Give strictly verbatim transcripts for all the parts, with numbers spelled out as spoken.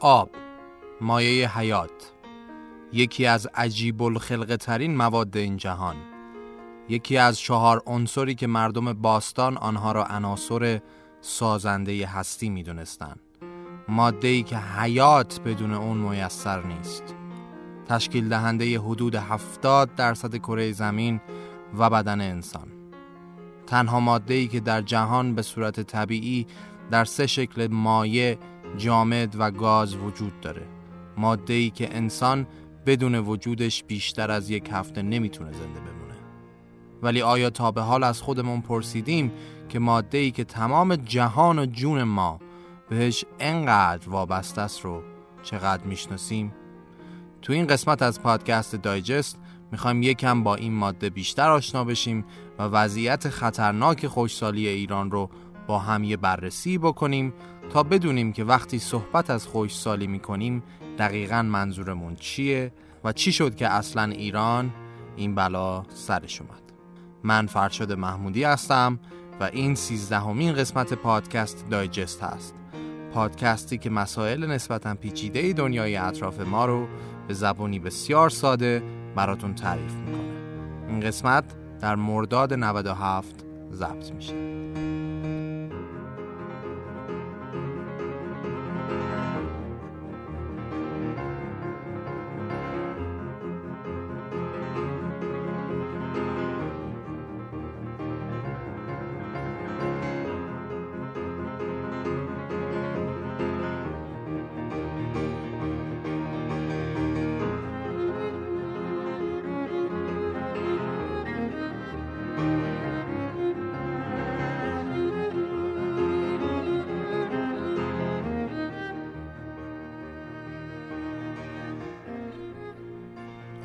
آب، مایه حیات، یکی از عجیب الخلقه ترین مواد این جهان، یکی از چهار عنصری که مردم باستان آنها را عناصر سازنده هستی می دونستن. ماده‌ای که حیات بدون اون میسر نیست. تشکیل دهنده حدود هفتاد درصد کره زمین و بدن انسان. تنها ماده‌ای که در جهان به صورت طبیعی در سه شکل مایع، جامد و گاز وجود داره. ماده‌ای که انسان بدون وجودش بیشتر از یک هفته نمیتونه زنده بمونه. ولی آیا تا به حال از خودمون پرسیدیم که ماده‌ای که تمام جهان و جون ما بهش انقدر وابسته است رو چقدر میشناسیم؟ تو این قسمت از پادکست دایجست میخوایم یکم با این ماده بیشتر آشنا بشیم و وضعیت خطرناک خشکسالی ایران رو با هم یه بررسی بکنیم تا بدونیم که وقتی صحبت از خشکسالی میکنیم دقیقاً منظورمون چیه و چی شد که اصلاً ایران این بلا سرش اومد. من فرشاد محمودی هستم و این سیزدهمین قسمت پادکست دایجست هست. پادکستی که مسائل نسبتاً پیچیده دنیای اطراف ما رو به زبانی بسیار ساده براتون تعریف میکنه. این قسمت در مرداد نود و هفت ضبط میشه.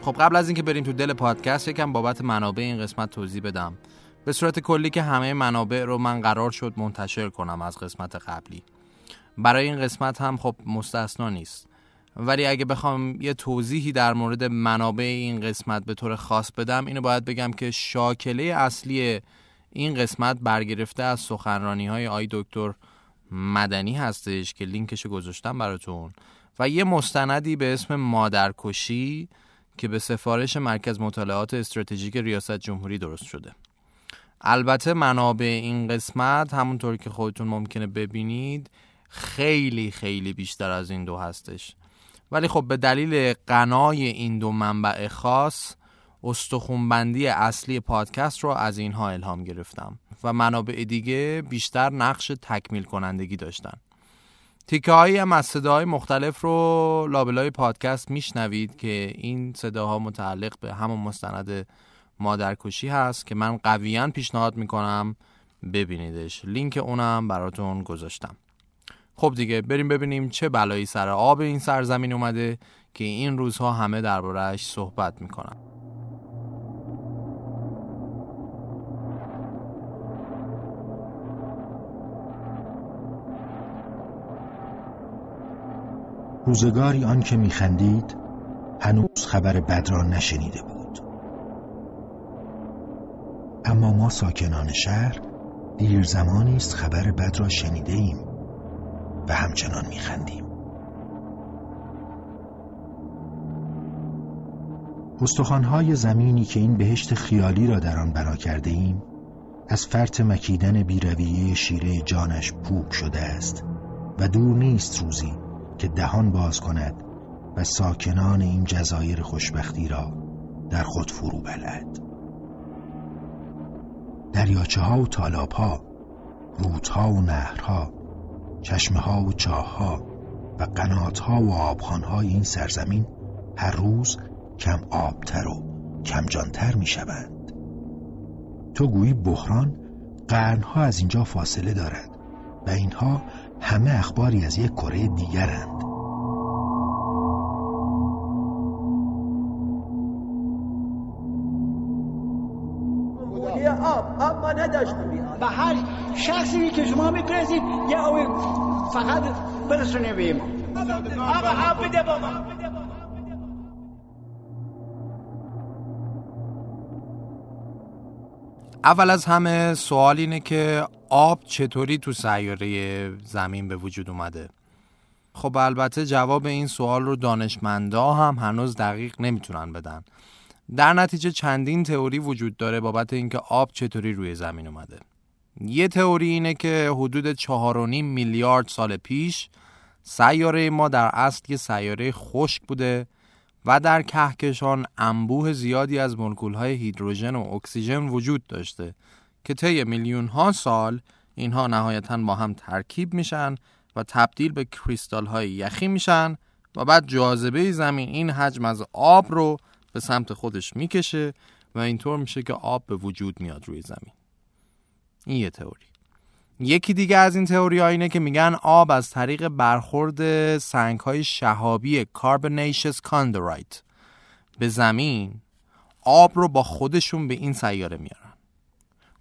خب قبل از اینکه بریم تو دل پادکست یکم بابت منابع این قسمت توضیح بدم. به صورت کلی که همه منابع رو من قرار شد منتشر کنم از قسمت قبلی. برای این قسمت هم خب مستثنا نیست. ولی اگه بخوام یه توضیحی در مورد منابع این قسمت به طور خاص بدم، اینو باید بگم که شاکله اصلی این قسمت برگرفته از سخنرانی‌های آقای دکتر مدنی هستش که لینکشو گذاشتم براتون و یه مستندی به اسم مادرکشی که به سفارش مرکز مطالعات استراتژیک ریاست جمهوری درست شده. البته منابع این قسمت همونطور که خودتون ممکنه ببینید خیلی خیلی بیشتر از این دو هستش، ولی خب به دلیل غنای این دو منبع خاص استخوانبندی اصلی پادکست رو از اینها الهام گرفتم و منابع دیگه بیشتر نقش تکمیل کنندگی داشتن. تیکه هایی هم از صداهای مختلف رو لابلای پادکست میشنوید که این صداها متعلق به همون مستند مادرکشی هست که من قویاً پیشنهاد میکنم ببینیدش. لینک اونم براتون گذاشتم. خب دیگه بریم ببینیم چه بلایی سر آب این سرزمین اومده که این روزها همه درباره‌اش صحبت میکنن. روزگاری آن که می‌خندید هنوز خبر بد را نشنیده بود، اما ما ساکنان شهر دیر زمانی است خبر بد را شنیده ایم و همچنان می‌خندیم. استخوان‌های زمینی که این بهشت خیالی را در آن بنا کرده ایم از فرط مکیدن بی‌رویه شیره جانش پوک شده است و دور نیست روزی که دهان باز کند و ساکنان این جزایر خوشبختی را در خود فرو بلعد. دریاچه ها و تالاب ها، رود ها و نهرها، چشمه ها و چاه ها و قنات ها و آبخوان های این سرزمین هر روز کم آبتر و کم جانتر می شوند. تو گویی بحران قرن ها از اینجا فاصله دارد و اینها همه اخباری از یک کره دیگرند. مولی آب آب ما نداشتیم و هر شخصی که شما می‌پرسید یا او فقط برسونه به ما آب آب بده بابا. اول از همه سوال اینه که آب چطوری تو سیاره زمین به وجود اومده؟ خب البته جواب این سوال رو دانشمندا هم هنوز دقیق نمیتونن بدن. در نتیجه چندین تئوری وجود داره بابت اینکه آب چطوری روی زمین اومده. یه تئوری اینه که حدود چهار و نیم میلیارد سال پیش سیاره ما در اصل یه سیاره خشک بوده و در کهکشان انبوه زیادی از مولکول‌های هیدروژن و اکسیژن وجود داشته که طی میلیون‌ها سال اینها نهایتاً با هم ترکیب میشن و تبدیل به کریستال‌های یخی میشن و بعد جاذبه زمین این حجم از آب رو به سمت خودش میکشه و اینطور میشه که آب به وجود میاد روی زمین. این یه تئوری. یکی دیگه از این تئوری‌ها اینه که میگن آب از طریق برخورد سنگ‌های شهابی کاربنیشس کاندرایت به زمین آب رو با خودشون به این سیاره میارن.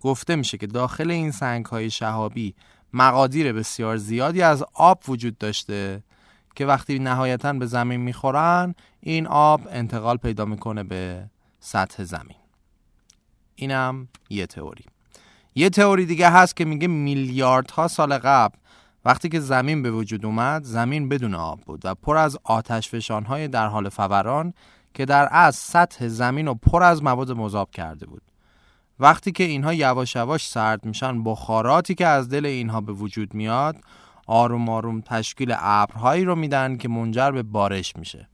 گفته میشه که داخل این سنگ‌های شهابی مقادیر بسیار زیادی از آب وجود داشته که وقتی نهایتاً به زمین میخورن این آب انتقال پیدا میکنه به سطح زمین. اینم یه تئوری. یه تئوری دیگه هست که میگه میلیاردها سال قبل وقتی که زمین به وجود اومد زمین بدون آب بود و پر از آتشفشان‌های در حال فوران که در اصل سطح زمین رو پر از مواد مذاب کرده بود. وقتی که اینها یواش یواش سرد میشن بخاراتی که از دل اینها به وجود میاد آروم آروم تشکیل ابرهایی رو میدن که منجر به بارش میشه،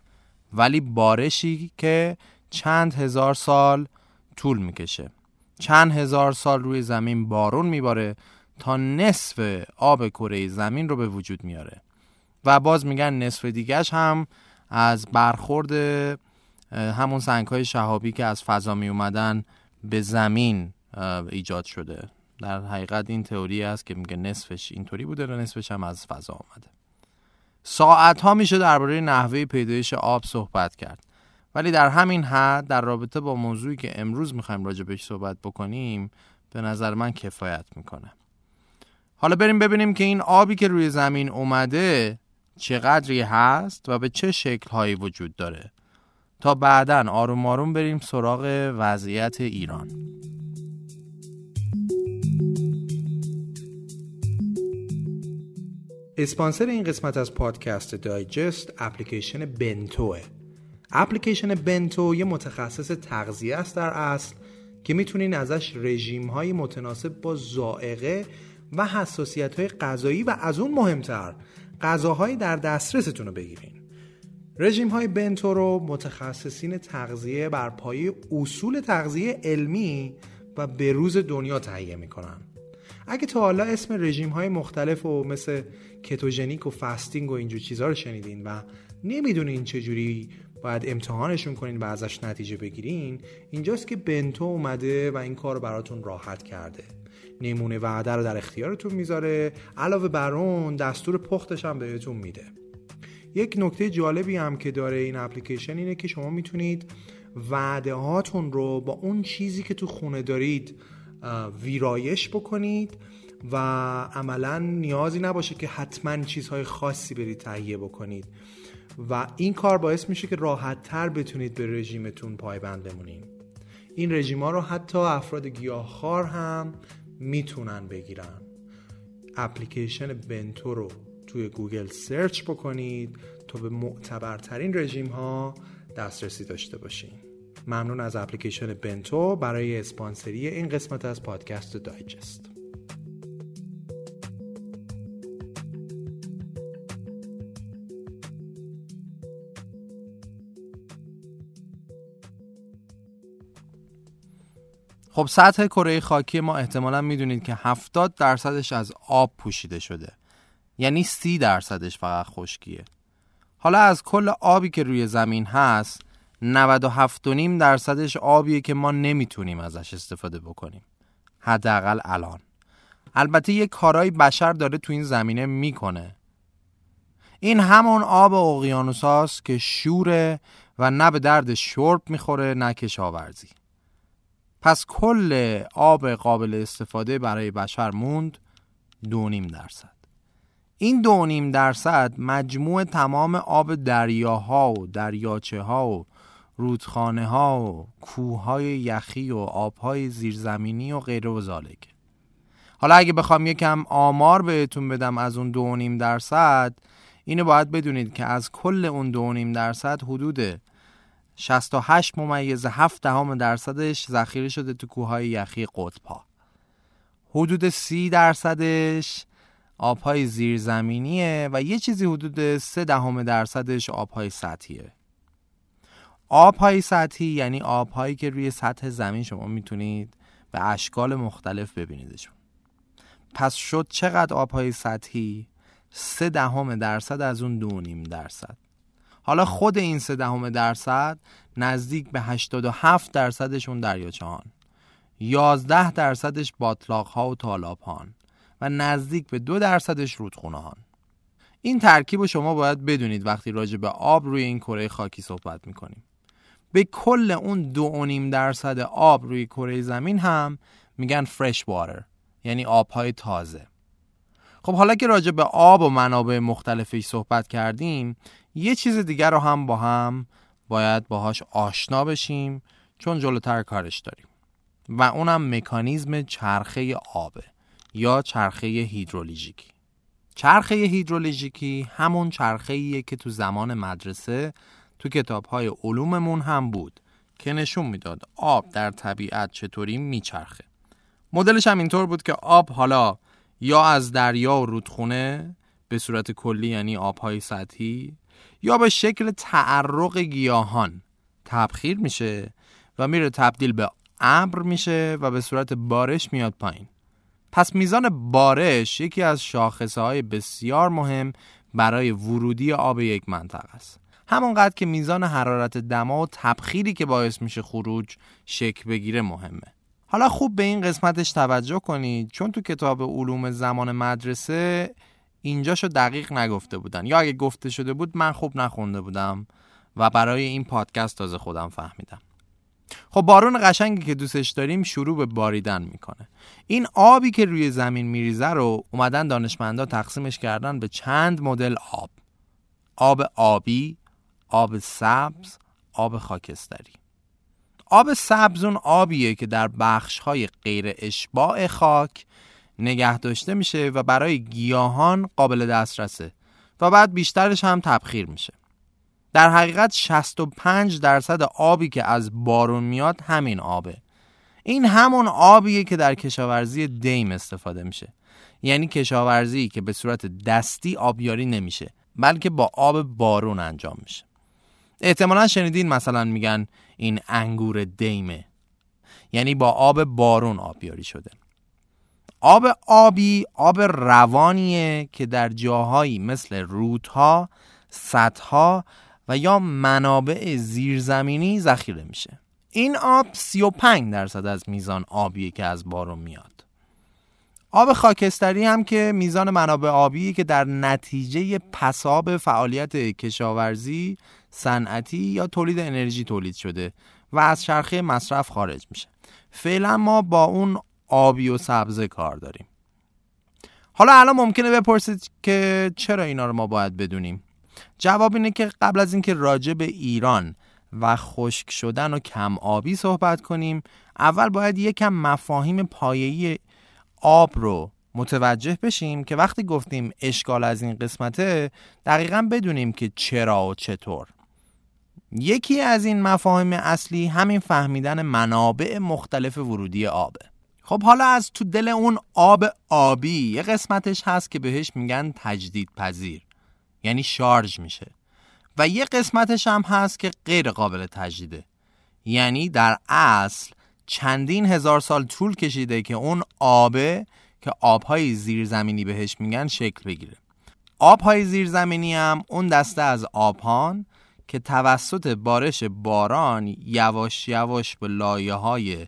ولی بارشی که چند هزار سال طول میکشه. چند هزار سال روی زمین بارون میباره تا نصف آب کره زمین رو به وجود میاره و باز میگن نصف دیگهش هم از برخورد همون سنگ‌های شهابی که از فضا می اومدن به زمین ایجاد شده. در حقیقت این تئوری است که میگه نصفش اینطوری بوده و نصفش هم از فضا اومده. ساعت‌ها میشه درباره نحوه پیدایش آب صحبت کرد، ولی در همین حد در رابطه با موضوعی که امروز میخوایم راجع بهش صحبت بکنیم به نظر من کفایت میکنه. حالا بریم ببینیم که این آبی که روی زمین اومده چقدری هست و به چه شکل‌هایی وجود داره تا بعداً آروم آروم بریم سراغ وضعیت ایران. اسپانسر این قسمت از پادکست دایجست اپلیکیشن بنتوه. اپلیکیشن بنتو یه متخصص تغذیه است در اصل که میتونین ازش رژیم‌های متناسب با ذائقه و حساسیت‌های غذایی و از اون مهمتر غذاهای در دسترستون رو بگیرین. رژیم‌های بنتو رو متخصصین تغذیه بر پایه اصول تغذیه علمی و به‌روز دنیا تهیه میکنن. اگه تا حالا اسم رژیم‌های مختلف و مثل کتوژنیک و فاستینگ و اینجور چیزا رو شنیدین و نمیدونین چجوری باید امتحانشون کنین و ازش نتیجه بگیرین، اینجاست که بنتو اومده و این کار رو براتون راحت کرده. نمونه وعده رو در اختیارتون میذاره، علاوه بر اون دستور پختش هم بهتون میده. یک نکته جالبی هم که داره این اپلیکیشن اینه که شما میتونید وعده هاتون رو با اون چیزی که تو خونه دارید ویرایش بکنید و عملا نیازی نباشه که حتما چیزهای خاصی برید تهیه بکنید و این کار باعث میشه که راحت تر بتونید به رژیمتون پایبند بمونید. این رژیم‌ها رو حتی افراد گیاهخوار هم میتونن بگیرن. اپلیکیشن بنتو رو توی گوگل سرچ بکنید تا به معتبرترین رژیم‌ها دسترسی داشته باشین. ممنون از اپلیکیشن بنتو برای اسپانسری این قسمت از پادکست دایجست. خب سطح کره خاکی ما احتمالاً میدونید که هفتاد درصدش از آب پوشیده شده، یعنی سی درصدش فقط خشکیه. حالا از کل آبی که روی زمین هست نود و هفت و نیم درصدش آبیه که ما نمیتونیم ازش استفاده بکنیم، حداقل الان. البته یه کارای بشر داره تو این زمینه میکنه. این همون آب اقیانوساست که شوره و نه به درد شرب میخوره نه کشاورزی. پس کل آب قابل استفاده برای بشر موند دو و نیم درصد. این دو نیم درصد مجموع تمام آب دریاها و دریاچه ها و رودخانه ها و کوههای یخی و آبهای زیرزمینی و غیره و زالکه. حالا اگه بخوام یکم آمار بهتون بدم از اون دو و نیم درصد، اینو باید بدونید که از کل اون دو و نیم درصد حدود شصت و هشت ممیز هفت دهم درصدش ذخیره شده تو کوههای یخی قطب‌ها. حدود سی درصدش آبهای زیرزمینیه و یه چیزی حدود سه دهم درصدش آبهای سطحیه. آبهای سطحی یعنی آبهایی که روی سطح زمین شما میتونید به اشکال مختلف ببینیدشون. پس شد چقدر آبهای سطحی؟ سه دهم درصد از اون دو نیم درصد. حالا خود این سه دهم درصد نزدیک به هشتاد و هفت درصدشون دریاچه‌ان، یازده درصدش باطلاق‌ها و تالاب‌هان و نزدیک به دو درصدش رودخونه‌هان. این ترکیب رو شما باید بدونید وقتی راجع به آب روی این کره خاکی صحبت می‌کنیم. به کل اون دو و نیم درصد آب روی کره زمین هم میگن فرش واتر، یعنی آب‌های تازه. خب حالا که راجع به آب و منابع مختلفش صحبت کردیم، یه چیز دیگر رو هم با هم باید باهاش آشنا بشیم چون جلوتر کارش داریم و اونم مکانیزم چرخه آبه یا چرخه هیدرولیژیکی. چرخه هیدرولیژیکی همون چرخه‌ایه که تو زمان مدرسه تو کتاب‌های علوممون هم بود که نشون میداد آب در طبیعت چطوری میچرخه. مدلش هم اینطور بود که آب حالا یا از دریا و رودخونه به صورت کلی یعنی آب‌های سطحی یا به شکل تعرق گیاهان تبخیر میشه و میره تبدیل به ابر میشه و به صورت بارش میاد پایین. پس میزان بارش یکی از شاخصه‌های بسیار مهم برای ورودی آب یک منطقه است. همونقدر که میزان حرارت دما و تبخیری که باعث میشه خروج شکل بگیره مهمه. حالا خوب به این قسمتش توجه کنید چون تو کتاب علوم زمان مدرسه اینجاشو دقیق نگفته بودن یا اگه گفته شده بود من خوب نخونده بودم و برای این پادکست تازه خودم فهمیدم. خب بارون قشنگی که دوستش داریم شروع به باریدن میکنه. این آبی که روی زمین میریزه رو اومدن دانشمندا تقسیمش کردن به چند مدل آب: آب آبی، آب سبز، آب خاکستری. آب سبز اون آبیه که در بخش‌های غیر اشباع خاک نگه داشته میشه و برای گیاهان قابل دسترسه و بعد بیشترش هم تبخیر میشه. در حقیقت شصت و پنج درصد آبی که از بارون میاد همین آبه. این همون آبیه که در کشاورزی دیم استفاده میشه، یعنی کشاورزی که به صورت دستی آبیاری نمیشه بلکه با آب بارون انجام میشه. احتمالا شنیدین مثلا میگن این انگور دیمه، یعنی با آب بارون آبیاری شده. آب آبی آب روانیه که در جاهایی مثل رودها، سدها و یا منابع زیرزمینی ذخیره میشه. این آب سی و پنج درصد از میزان آبی که از بارون میاد. آب خاکستری هم که میزان منابع آبی که در نتیجه پساب فعالیت کشاورزی، صنعتی یا تولید انرژی تولید شده و از چرخه مصرف خارج میشه. فعلا ما با اون آبی و سبزه کار داریم. حالا الان ممکنه بپرسید که چرا اینا رو ما باید بدونیم؟ جواب اینه که قبل از اینکه راجع به ایران و خشک شدن و کم آبی صحبت کنیم، اول باید یکم مفاهیم پایه‌ای آب رو متوجه بشیم که وقتی گفتیم اشکال از این قسمته دقیقاً بدونیم که چرا و چطور. یکی از این مفاهیم اصلی همین فهمیدن منابع مختلف ورودی آبه. خب حالا از تو دل اون آب آبی یه قسمتش هست که بهش میگن تجدید پذیر، یعنی شارژ میشه، و یه قسمتش هم هست که غیر قابل تجدیده، یعنی در اصل چندین هزار سال طول کشیده که اون آبه که آبهای زیرزمینی بهش میگن شکل بگیره. آبهای زیرزمینی هم اون دسته از آبهان که توسط بارش باران یواش یواش به لایه‌های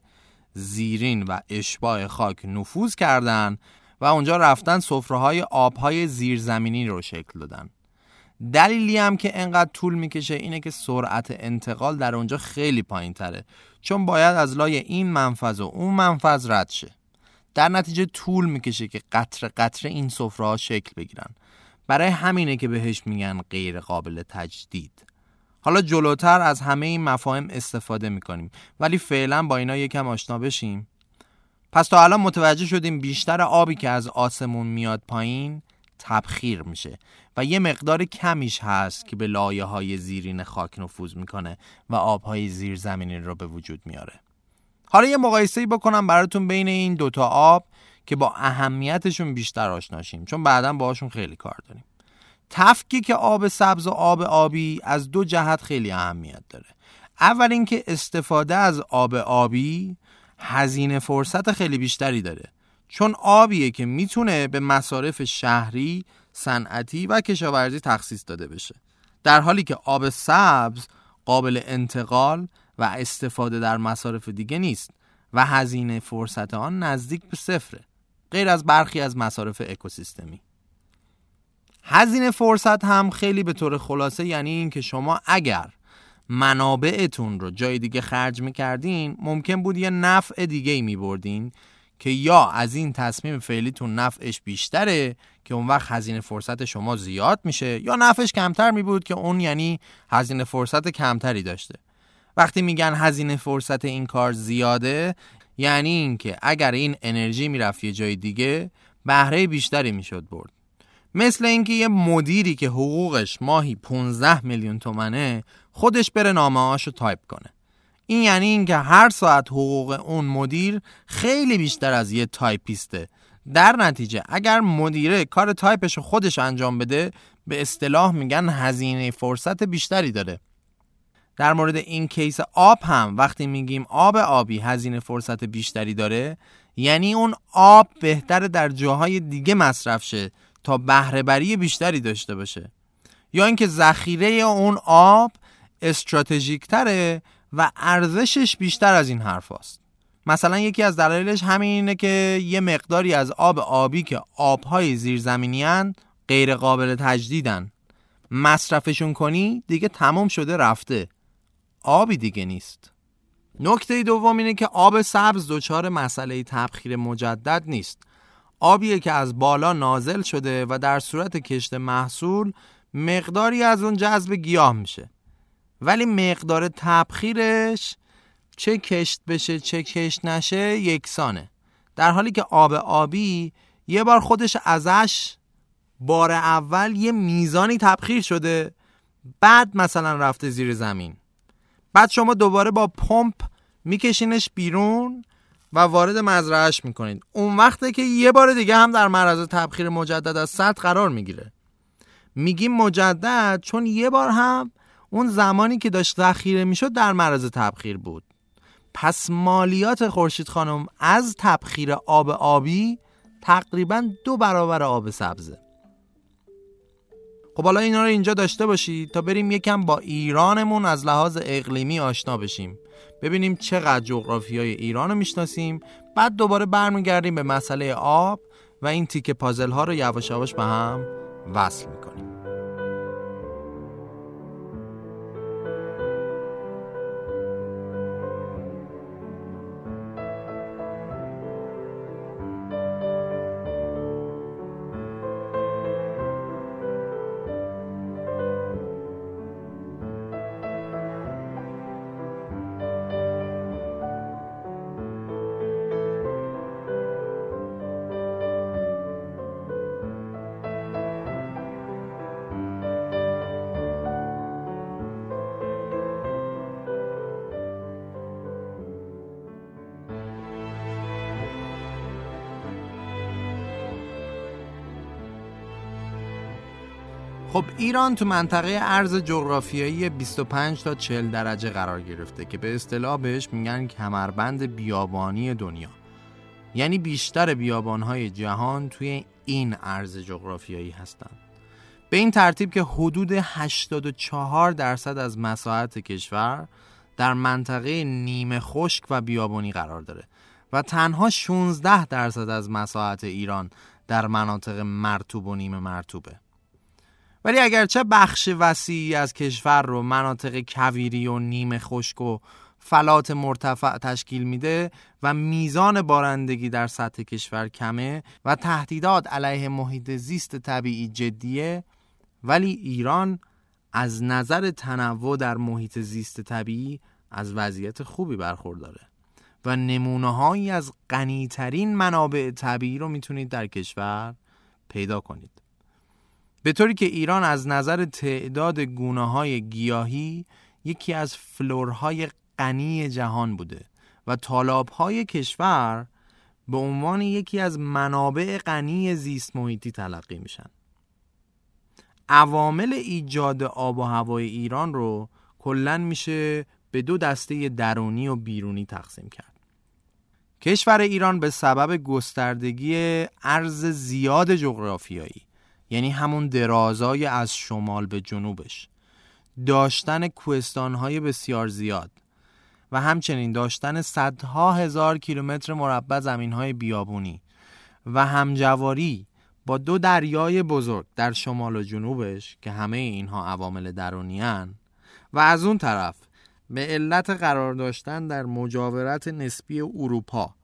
زیرین و اشباع خاک نفوذ کردن و اونجا رفتن سفره‌های آبهای زیرزمینی رو شکل دادن. دلیلی هم که انقدر طول میکشه اینه که سرعت انتقال در اونجا خیلی پایین تره، چون باید از لای این منفذ و اون منفذ رد شه. در نتیجه طول میکشه که قطره قطره این سفره‌ها شکل بگیرن. برای همینه که بهش میگن غیر قابل تجدید. حالا جلوتر از همه این مفاهیم استفاده میکنیم، ولی فعلا با اینا یکم آشنا بشیم. پس تا الان متوجه شدیم بیشتر آبی که از آسمون میاد پایین تبخیر میشه و یه مقدار کمیش هست که به لایه های زیرین خاک نفوذ میکنه و آبهای زیرزمینی رو به وجود میاره. حالا یه مقایسه‌ای بکنم براتون بین این دوتا آب که با اهمیتشون بیشتر آشناشیم، چون بعداً باهاشون خیلی کار داریم. تفکیک آب سبز و آب آبی از دو جهت خیلی اهمیت داره. اول اینکه استفاده از آب آبی هزینه فرصت خیلی بیشتری داره، چون آبیه که میتونه به مصارف شهری، صنعتی و کشاورزی تخصیص داده بشه، در حالی که آب سبز قابل انتقال و استفاده در مصارف دیگه نیست و هزینه فرصت آن نزدیک به صفره، غیر از برخی از مصارف اکوسیستمی. هزینه فرصت هم خیلی به طور خلاصه یعنی این که شما اگر منابعتون رو جای دیگه خرج میکردین، ممکن بود یه نفع دیگه میبردین که یا از این تصمیم فعلیتون نفعش بیشتره که اون وقت هزینه فرصت شما زیاد میشه، یا نفعش کمتر میبود که اون یعنی هزینه فرصت کمتری داشته. وقتی میگن هزینه فرصت این کار زیاده، یعنی این که اگر این انرژی میرفت یه جای دیگه، بهره بیشتری میشد برد. مثل اینکه یه مدیری که حقوقش ماهی پانزده میلیون تومنه خودش بره نامه‌هاشو تایپ کنه. این یعنی اینکه هر ساعت حقوق اون مدیر خیلی بیشتر از یه تایپیسته. در نتیجه اگر مدیره کار تایپشو خودش انجام بده، به اصطلاح میگن هزینه فرصت بیشتری داره. در مورد این کیس آب هم وقتی میگیم آب آبی هزینه فرصت بیشتری داره، یعنی اون آب بهتره در جاهای دیگه مصرف شه تا بهره بری بیشتری داشته باشه، یا اینکه ذخیره اون آب استراتژیک تره و ارزشش بیشتر از این حرفاست. مثلا یکی از دلایلش همینه که یه مقداری از آب آبی که آبهای زیرزمینی ان غیر قابل تجدیدن، مصرفشون کنی دیگه تمام شده رفته، آبی دیگه نیست. نکته دوم اینه که آب سبز دچار مسئله تبخیر مجدد نیست. آبیه که از بالا نازل شده و در صورت کشت محصول مقداری از اون جذب گیاه میشه، ولی مقدار تبخیرش چه کشت بشه چه کشت نشه یکسانه، در حالی که آب آبی یه بار خودش ازش بار اول یه میزانی تبخیر شده، بعد مثلا رفته زیر زمین، بعد شما دوباره با پمپ میکشینش بیرون و وارد مزرعهش میکنید، اون وقته که یه بار دیگه هم در معرض تبخیر مجدد از سطح قرار میگیره. میگیم مجدد چون یه بار هم اون زمانی که داشت ذخیره میشد در معرض تبخیر بود. پس مالیات خورشید خانم از تبخیر آب آبی تقریبا دو برابر آب سبزه. خب حالا اینا رو اینجا داشته باشید تا بریم یکم با ایرانمون از لحاظ اقلیمی آشنا بشیم، ببینیم چقدر جغرافیای ایران رو میشناسیم، بعد دوباره برمیگردیم به مسئله آب و این تیکه پازل ها رو یواش یواش به هم وصل میکنیم. خب ایران تو منطقه عرض جغرافیایی بیست و پنج تا چهل درجه قرار گرفته که به اصطلاح بهش میگن کمربند بیابانی دنیا، یعنی بیشتر بیابانهای جهان توی این عرض جغرافیایی هستن. به این ترتیب که حدود هشتاد و چهار درصد از مساحت کشور در منطقه نیمه خشک و بیابانی قرار داره و تنها شانزده درصد از مساحت ایران در مناطق مرطوب و نیمه مرطوبه. ولی اگرچه بخش وسیعی از کشور رو مناطق کویری و نیمه خشک و فلات مرتفع تشکیل میده و میزان بارندگی در سطح کشور کمه و تهدیدات علیه محیط زیست طبیعی جدیه، ولی ایران از نظر تنوع در محیط زیست طبیعی از وضعیت خوبی برخورداره و نمونه‌هایی از غنی‌ترین منابع طبیعی رو میتونید در کشور پیدا کنید. به طوری که ایران از نظر تعداد گونه‌های گیاهی یکی از فلورهای غنی جهان بوده و تالاب‌های کشور به عنوان یکی از منابع غنی زیست محیطی تلقی میشن. عوامل ایجاد آب و هوای ایران رو کلاً میشه به دو دسته درونی و بیرونی تقسیم کرد. کشور ایران به سبب گستردگی عرض زیاد جغرافیایی، یعنی همون درازای از شمال به جنوبش، داشتن کوهستان‌های بسیار زیاد و همچنین داشتن صدها هزار کیلومتر مربع زمین‌های بیابونی و همجواری با دو دریای بزرگ در شمال و جنوبش که همه اینها عوامل درونی‌اند، و از اون طرف به علت قرار داشتن در مجاورت نسبی اروپا،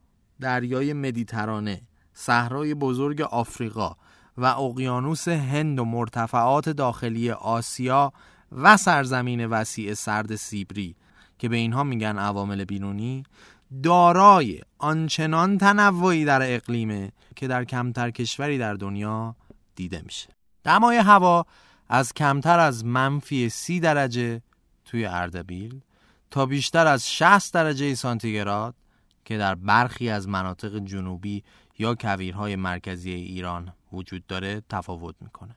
دریای مدیترانه، صحرای بزرگ آفریقا و اقیانوس هند و مرتفعات داخلی آسیا و سرزمین وسیع سرد سیبری که به اینها میگن عوامل بیرونی، دارای آنچنان تنوعی در اقلیمه که در کمتر کشوری در دنیا دیده میشه. دمای هوا از کمتر از منفی سی درجه توی اردبیل تا بیشتر از شصت درجه سانتیگراد که در برخی از مناطق جنوبی یا کویرهای مرکزی ایران وجود داره تفاوت میکنه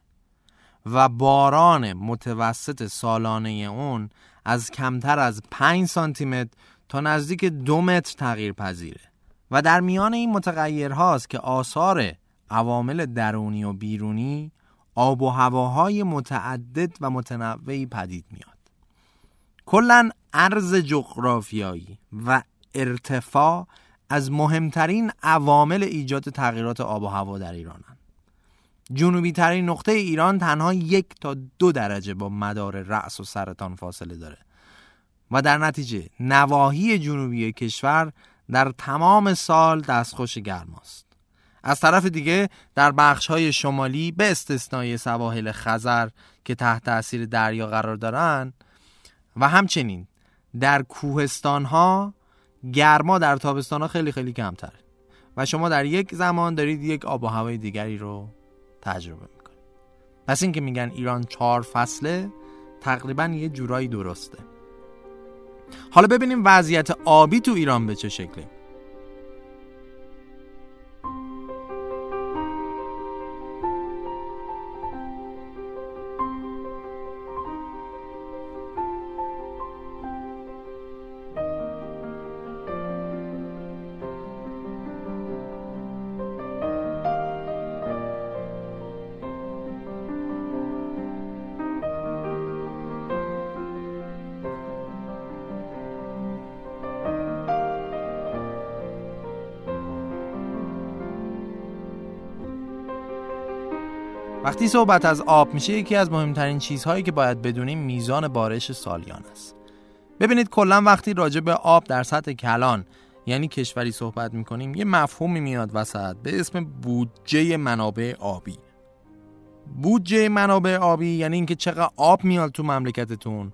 و باران متوسط سالانه اون از کمتر از پنج سانتیمتر تا نزدیک دو متر تغییر پذیره و در میان این متغیرهاست که آثار عوامل درونی و بیرونی آب و هواهای متعدد و متنوعی پدید میاد. کلاً عرض جغرافیایی و ارتفاع از مهمترین عوامل ایجاد تغییرات آب و هوا در ایرانن. جنوبی ترین نقطه ایران تنها یک تا دو درجه با مدار رأس و سرطان فاصله داره و در نتیجه نواحی جنوبی کشور در تمام سال دستخوش گرماست. از طرف دیگه در بخش‌های شمالی به استثنای سواحل خزر که تحت تأثیر دریا قرار دارن و همچنین در کوهستان‌ها گرما در تابستان‌ها خیلی خیلی کمتر و شما در یک زمان دارید یک آب و هوای دیگری رو تجربه میکنه. پس این که میگن ایران چهار فصله تقریبا یه جورایی درسته. حالا ببینیم وضعیت آبی تو ایران به چه شکله. وقتی صحبت از آب میشه یکی از مهمترین چیزهایی که باید بدونیم میزان بارش سالیان است. ببینید کلا وقتی راجع به آب در سطح کلان یعنی کشوری صحبت میکنیم یه مفهومی میاد وسط به اسم بودجه منابع آبی. بودجه منابع آبی یعنی اینکه چقدر آب میاد تو مملکتتون،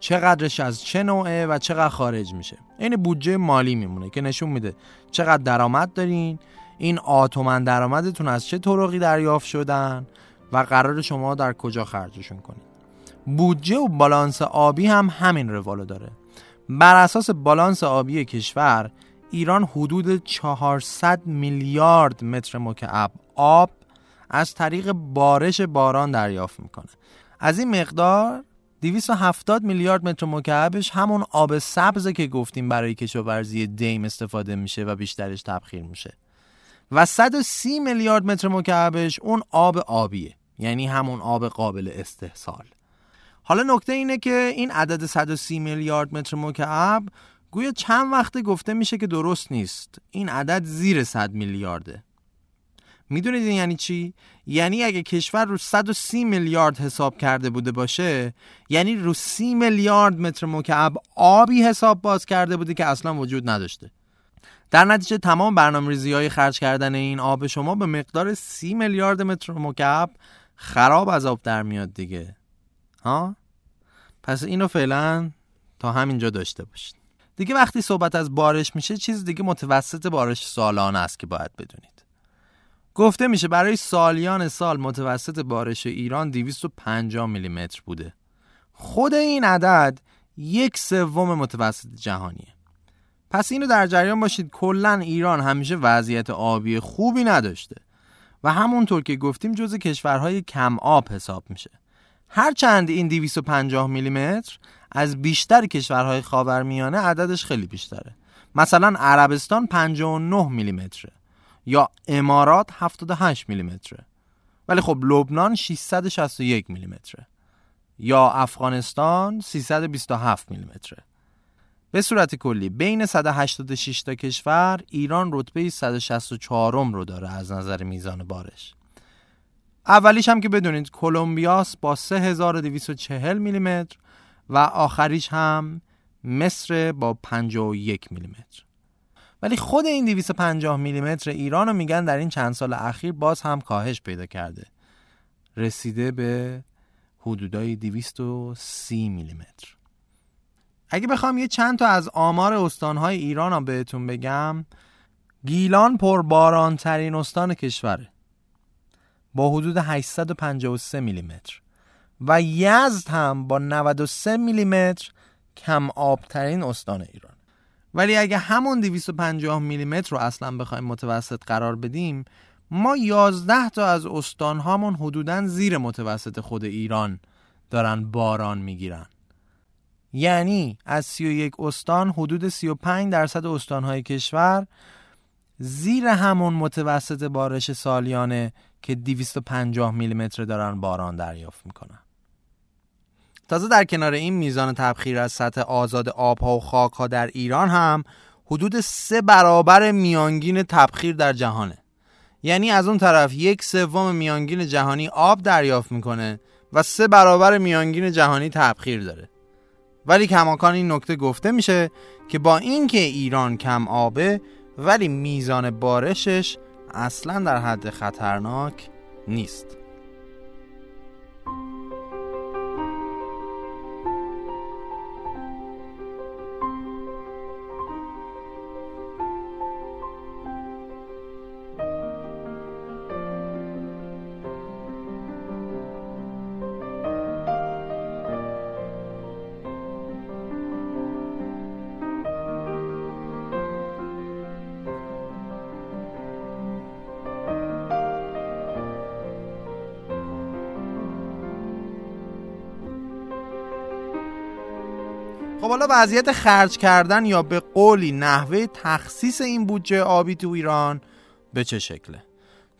چقدرش از چه نوعه و چقدر خارج میشه. این بودجه مالی میمونه که نشون میده چقدر درآمد دارین، این آتومن درآمدتون از چه طرقی دریافت شدن و قرار شما در کجا خرجشون کنید. بودجه و بالانس آبی هم همین روالو داره. بر اساس بالانس آبی کشور ایران حدود چهارصد میلیارد متر مکعب آب از طریق بارش باران دریافت میکنه. از این مقدار دویست و هفتاد میلیارد متر مکعبش همون آب سبزه که گفتیم برای کشاورزی دیم استفاده میشه و بیشترش تبخیر میشه و صد و سی میلیارد متر مکعبش اون آب آبیه، یعنی همون آب قابل استحصال. حالا نکته اینه که این عدد صد و سی میلیارد متر مکعب گویا چند وقته گفته میشه که درست نیست، این عدد زیر صد میلیارده. میدونید این یعنی چی؟ یعنی اگه کشور رو صد و سی میلیارد حساب کرده بوده باشه، یعنی رو سی میلیارد متر مکعب آبی حساب باز کرده بوده که اصلا وجود نداشته. در نتیجه تمام برنامه‌ریزی‌های خرج کردن این آب شما به مقدار سی میلیارد متر مکعب خراب از آب در میاد دیگه. ها؟ پس اینو فعلا تا همینجا داشته باشید. دیگه وقتی صحبت از بارش میشه چیز دیگه متوسط بارش سالانه است که باید بدونید. گفته میشه برای سالیان سال متوسط بارش ایران دویست و پنجاه میلیمتر بوده. خود این عدد یک سوم متوسط جهانیه. پس اینو در جریان باشید کلن ایران همیشه وضعیت آبی خوبی نداشته و همونطور که گفتیم جزو کشورهای کم آب حساب میشه. هرچند این دویست و پنجاه میلیمتر از بیشتر کشورهای خاورمیانه عددش خیلی بیشتره. مثلا عربستان پنجاه و نه میلیمتره یا امارات هفتاد و هشت میلیمتره، ولی خب لبنان ششصد و شصت و یک میلیمتره یا افغانستان سیصد و بیست و هفت میلیمتره. به صورت کلی بین صد و هشتاد و شش تا کشور ایران رتبه صد و شصت و چهار رو داره از نظر میزان بارش. اولیش هم که بدونید کلمبیاس با سه هزار و دویست و چهل میلیمتر و آخریش هم مصر با پنجاه و یک میلیمتر. ولی خود این دویست و پنجاه میلیمتر ایران رو میگن در این چند سال اخیر باز هم کاهش پیدا کرده، رسیده به حدودای دویست و سی میلیمتر. اگه بخوام یه چند تا از آمار استان‌های ایران رو بهتون بگم، گیلان پرباران‌ترین استان کشوره با حدود هشتصد و پنجاه و سه میلیمتر و یزد هم با نود و سه میلیمتر کم آبترین استان ایران. ولی اگه همون دویست و پنجاه میلیمتر رو اصلا بخوایم متوسط قرار بدیم، ما یازده تا از استان‌هامون حدوداً زیر متوسط خود ایران دارن باران میگیرن. یعنی از سی و یک استان حدود سی و پنج درصد استان‌های کشور زیر همون متوسط بارش سالیانه که دویست و پنجاه میلیمتر دارن باران دریافت میکنن. تازه در کنار این میزان تبخیر از سطح آزاد آبها و خاکها در ایران هم حدود سه برابر میانگین تبخیر در جهانه. یعنی از اون طرف یک سوم میانگین جهانی آب دریافت میکنه و سه برابر میانگین جهانی تبخیر داره. ولی کماکان این نکته گفته میشه که با اینکه ایران کم آبه ولی میزان بارشش اصلا در حد خطرناک نیست. خب حالا وضعیت خرج کردن یا به قولی نحوه تخصیص این بودجه آبی تو ایران به چه شکله؟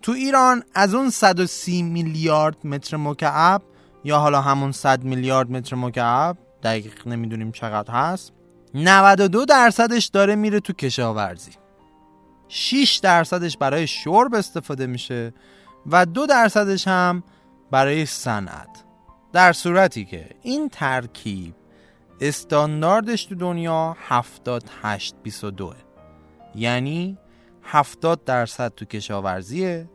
تو ایران از اون صد و سی میلیارد متر مکعب یا حالا همون صد میلیارد متر مکعب، دقیق نمیدونیم چقدر هست، نود و دو درصدش داره میره تو کشاورزی، شش درصدش برای شرب استفاده میشه و دو درصدش هم برای صنعت. در صورتی که این ترکیب استانداردش تو دنیا هفتاد هشت بیست و دو، یعنی هفتاد درصد تو کشاورزیه،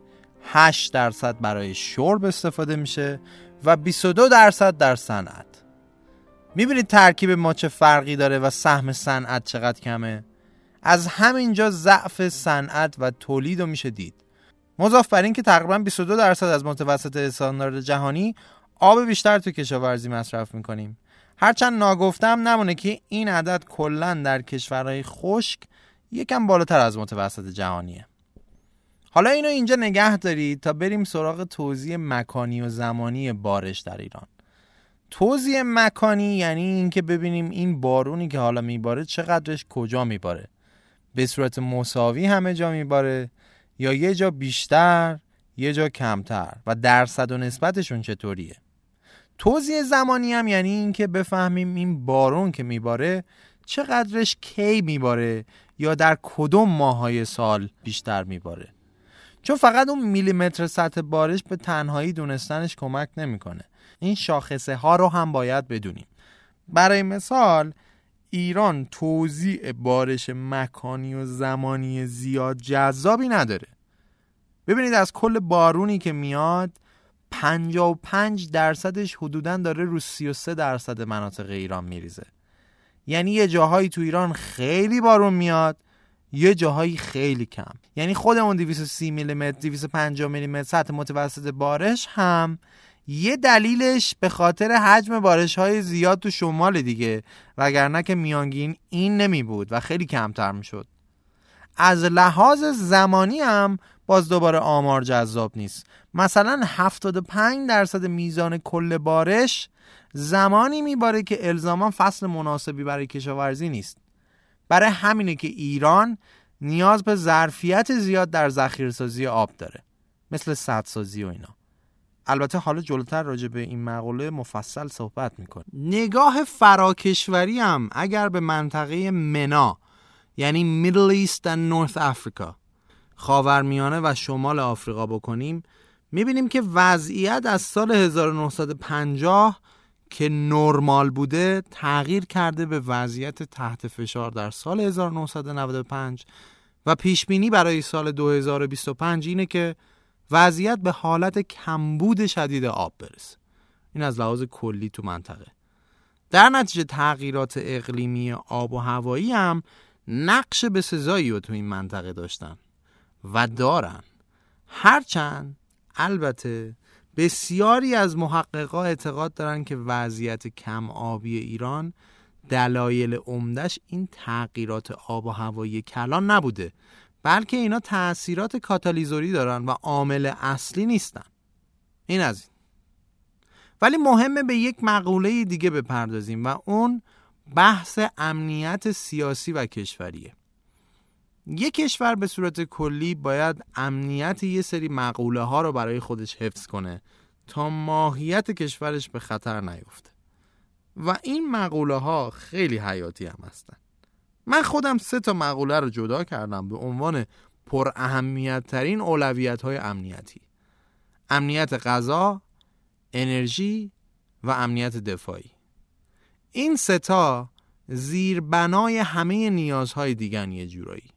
هشت درصد برای شرب استفاده میشه و بیست و دو درصد در صنعت. میبینید ترکیب ما چه فرقی داره و سهم صنعت چقدر کمه؟ از همینجا ضعف صنعت و تولید رو میشه دید. مضاف بر این که تقریبا بیست و دو درصد از متوسط استاندارد جهانی آب بیشتر تو کشاورزی مصرف میکنیم. هرچند ناگفتم نمونه که این عدد کلن در کشورهای خشک یکم بالاتر از متوسط جهانیه. حالا اینو اینجا نگه دارید تا بریم سراغ توزیع مکانی و زمانی بارش در ایران. توزیع مکانی یعنی اینکه ببینیم این بارونی که حالا میباره چقدرش کجا میباره، به صورت مساوی همه جا میباره یا یه جا بیشتر یه جا کمتر و درصد و نسبتشون چطوریه. توزیع زمانی هم یعنی این که بفهمیم این بارون که میباره چقدرش کی میباره یا در کدوم ماهای سال بیشتر میباره. چون فقط اون میلیمتر سطح بارش به تنهایی دونستنش کمک نمیکنه. این شاخصه ها رو هم باید بدونیم. برای مثال ایران توزیع بارش مکانی و زمانی زیاد جذابی نداره. ببینید از کل بارونی که میاد پنجاه و پنج درصدش حدوداً داره رو سی و سه درصد مناطق ایران میریزه. یعنی یه جاهایی تو ایران خیلی بارون میاد، یه جاهایی خیلی کم، یعنی خودمون دویست و سی میلی متر، دویست و پنجاه میلی متر سطح متوسط بارش هم یه دلیلش به خاطر حجم بارش‌های زیاد تو شمال دیگه، وگرنه که میانگین این نمی بود و خیلی کمتر می شد. از لحاظ زمانی هم باز دوباره آمار جذاب نیست. مثلا هفتاد و پنج درصد میزان کل بارش زمانی میباره که الزاما فصل مناسبی برای کشاورزی نیست. برای همینه که ایران نیاز به ظرفیت زیاد در ذخیره‌سازی آب داره، مثل سدسازی و اینا. البته حالا جلوتر راجع به این مقوله مفصل صحبت میکنه. نگاه فراکشوری هم اگر به منطقه منا، یعنی Middle East and North Africa، خاورمیانه و شمال آفریقا بکنیم، میبینیم که وضعیت از سال هزار و نهصد و پنجاه که نرمال بوده تغییر کرده به وضعیت تحت فشار در سال هزار و نهصد و نود و پنج و پیشبینی برای سال دو هزار و بیست و پنج اینه که وضعیت به حالت کمبود شدید آب برسه. این از لحاظ کلی تو منطقه. در نتیجه تغییرات اقلیمی آب و هوایی هم نقش بسزایی رو تو این منطقه داشتن و دارن، هرچند البته بسیاری از محققا اعتقاد دارن که وضعیت کم آبی ایران دلایل عمدش این تغییرات آب و هوایی کلان نبوده، بلکه اینا تأثیرات کاتالیزوری دارن و عامل اصلی نیستن. این از این. ولی مهمه به یک مقوله دیگه بپردازیم و اون بحث امنیت سیاسی و کشوریه. یک کشور به صورت کلی باید امنیت یه سری مقوله ها رو برای خودش حفظ کنه تا ماهیت کشورش به خطر نیفته و این مقوله ها خیلی حیاتی هم هستن. من خودم سه تا مقوله رو جدا کردم به عنوان پر اهمیت ترین اولویت های امنیتی: امنیت غذا، انرژی و امنیت دفاعی. این سه تا زیربنای همه نیازهای دیگن یه جورایی.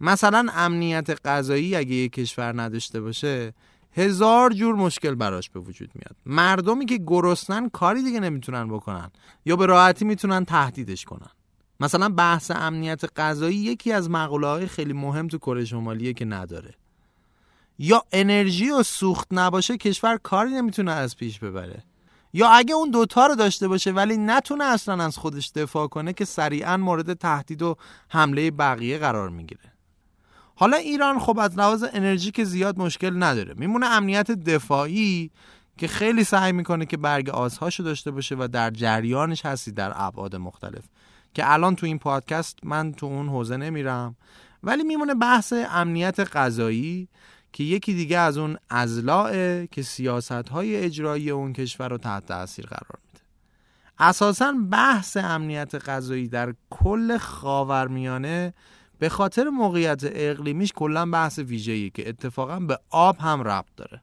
مثلا امنیت غذایی اگه یک کشور نداشته باشه هزار جور مشکل براش به وجود میاد. مردمی که گرسنن کاری دیگه نمیتونن بکنن یا به راحتی میتونن تهدیدش کنن. مثلا بحث امنیت غذایی یکی از مقوله‌های خیلی مهم تو کره شمالیه که نداره. یا انرژی و سوخت نباشه کشور کاری نمیتونه از پیش ببره، یا اگه اون دوتا رو داشته باشه ولی نتونه اصلا از خودش دفاع کنه که سریعا مورد تهدید و حمله بقیه قرار میگیره. حالا ایران خب از لحاظ انرژی که زیاد مشکل نداره، میمونه امنیت دفاعی که خیلی سعی میکنه که برگ آسهاشو داشته باشه و در جریانش هستی در ابعاد مختلف که الان تو این پادکست من تو اون حوزه نمیرم. ولی میمونه بحث امنیت غذایی که یکی دیگه از اون اضلاعه که سیاست‌های اجرایی اون کشور رو تحت تأثیر قرار میده. اساساً بحث امنیت غذایی در کل خاورمیانه به خاطر موقعیت اقلیمیش کلاً بحث ویژه‌ایه که اتفاقاً به آب هم ربط داره.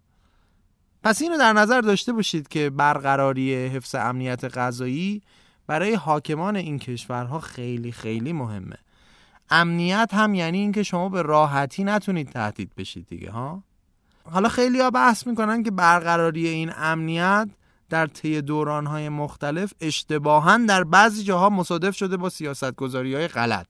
پس اینو در نظر داشته باشید که برقراری حفظ امنیت غذایی برای حاکمان این کشورها خیلی خیلی مهمه. امنیت هم یعنی اینکه شما به راحتی نتونید تهدید بشید دیگه ها. حالا خیلی‌ها بحث میکنن که برقراری این امنیت در طی دوران‌های مختلف اشتباهاً در بعضی جاها مصادف شده با سیاست‌گذاری‌های غلط.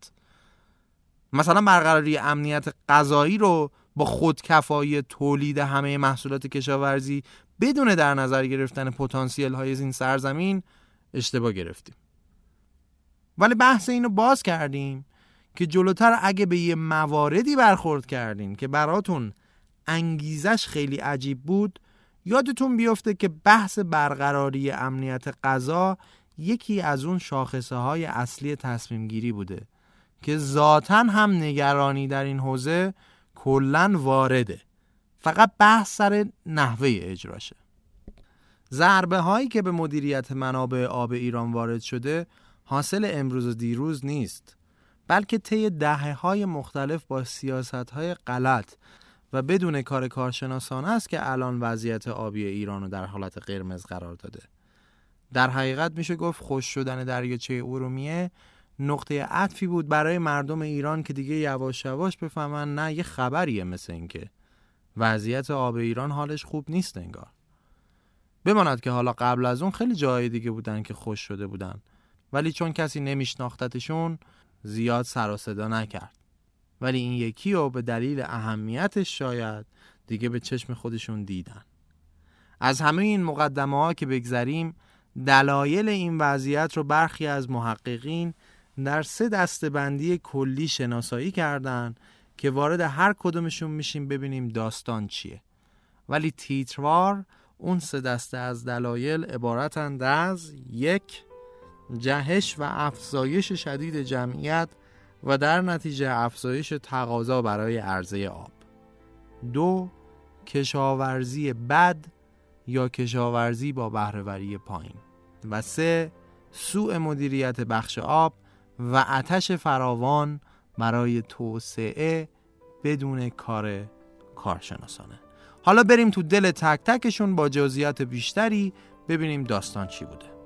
مثلا برقراری امنیت غذایی رو با خودکفایی تولید همه محصولات کشاورزی بدون در نظر گرفتن پتانسیل‌های این سرزمین اشتباه گرفتیم. ولی بحث اینو باز کردیم که جلوتر اگه به یه مواردی برخورد کردین که براتون انگیزش خیلی عجیب بود، یادتون بیفته که بحث برقراری امنیت غذا یکی از اون شاخصه های اصلی تصمیم گیری بوده که ذاتاً هم نگرانی در این حوزه کلاً وارده، فقط بحث سر نحوه اجراشه. ضربه هایی که به مدیریت منابع آب ایران وارد شده حاصل امروز و دیروز نیست، بلکه طی دهه‌های مختلف با سیاست‌های غلط و بدون کار کارشناسانه است که الان وضعیت آبی ایران رو در حالت قرمز قرار داده. در حقیقت میشه گفت خشک شدن دریاچه ارومیه نقطه عطفی بود برای مردم ایران که دیگه یواش یواش بفهمن نه یه خبریه، مثل این که وضعیت آب ایران حالش خوب نیست انگار. بماند که حالا قبل از اون خیلی جای دیگه بودن که خشک شده بودن، ولی چون کسی نمیشناختتشون زیاد سر و صدا نکرد. ولی این یکی رو به دلیل اهمیتش شاید دیگه به چشم خودشون دیدن. از همه این مقدمه ها که بگذریم، دلایل این وضعیت رو برخی از محققین در سه دسته‌بندی کلی شناسایی کردن که وارد هر کدومشون میشیم ببینیم داستان چیه. ولی تیتروار اون سه دسته از دلایل عبارتند از: یک، جهش و افزایش شدید جمعیت و در نتیجه افزایش تقاضا برای عرضه آب. دو، کشاورزی بد یا کشاورزی با بهره‌وری پایین. و سه، سوء مدیریت بخش آب و آتش فراوان برای توسعه بدون کار کارشناسانه. حالا بریم تو دل تک تکشون با جزئیات بیشتری ببینیم داستان چی بوده.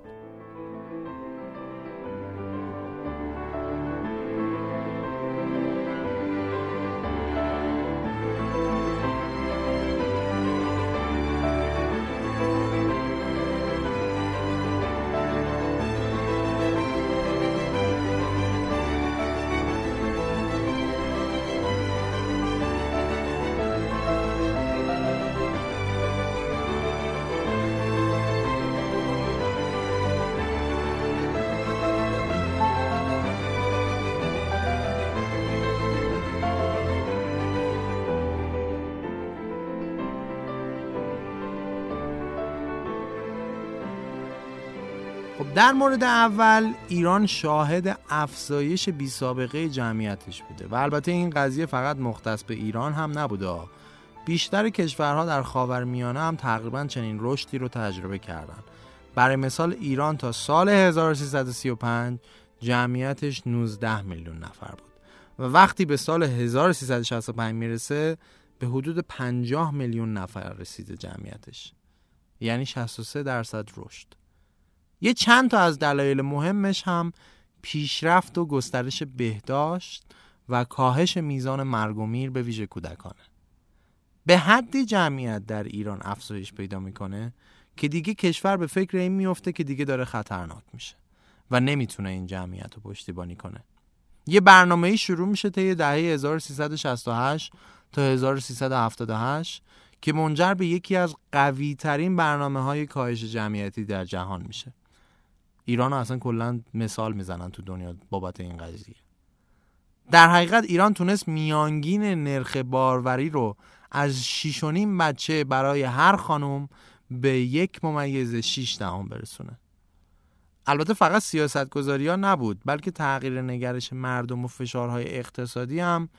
در مورد اول، ایران شاهد افزایش بی سابقه جمعیتش بوده و البته این قضیه فقط مختص به ایران هم نبوده. بیشتر کشورها در خاورمیانه هم تقریبا چنین رشدی رو تجربه کردن. برای مثال ایران تا سال هزار و سیصد و سی و پنج جمعیتش نوزده میلیون نفر بود و وقتی به سال هزار و سیصد و شصت و پنج میرسه به حدود پنجاه میلیون نفر رسیده جمعیتش، یعنی شصت و سه درصد رشد. یه چند تا از دلایل مهمش هم پیشرفت و گسترش بهداشت و کاهش میزان مرگ و میر به ویژه کودکانه. به حدی جمعیت در ایران افزایش پیدا میکنه که دیگه کشور به فکر این میفته که دیگه داره خطرناک میشه و نمیتونه این جمعیت رو پشتیبانی کنه. یه برنامه‌ای شروع میشه طی دهه هزار و سیصد و شصت و هشت تا هزار و سیصد و هفتاد و هشت که منجر به یکی از قوی‌ترین برنامه‌های کاهش جمعیتی در جهان میشه. ایران اصلا کلا مثال میزنن تو دنیا بابت این قضیه. در حقیقت ایران تونست میانگین نرخ باروری رو از شش و نیم بچه برای هر خانم به یک ممیز شش دهم برسونه. البته فقط سیاستگذاری ها نبود، بلکه تغییر نگرش مردم و فشارهای اقتصادی هم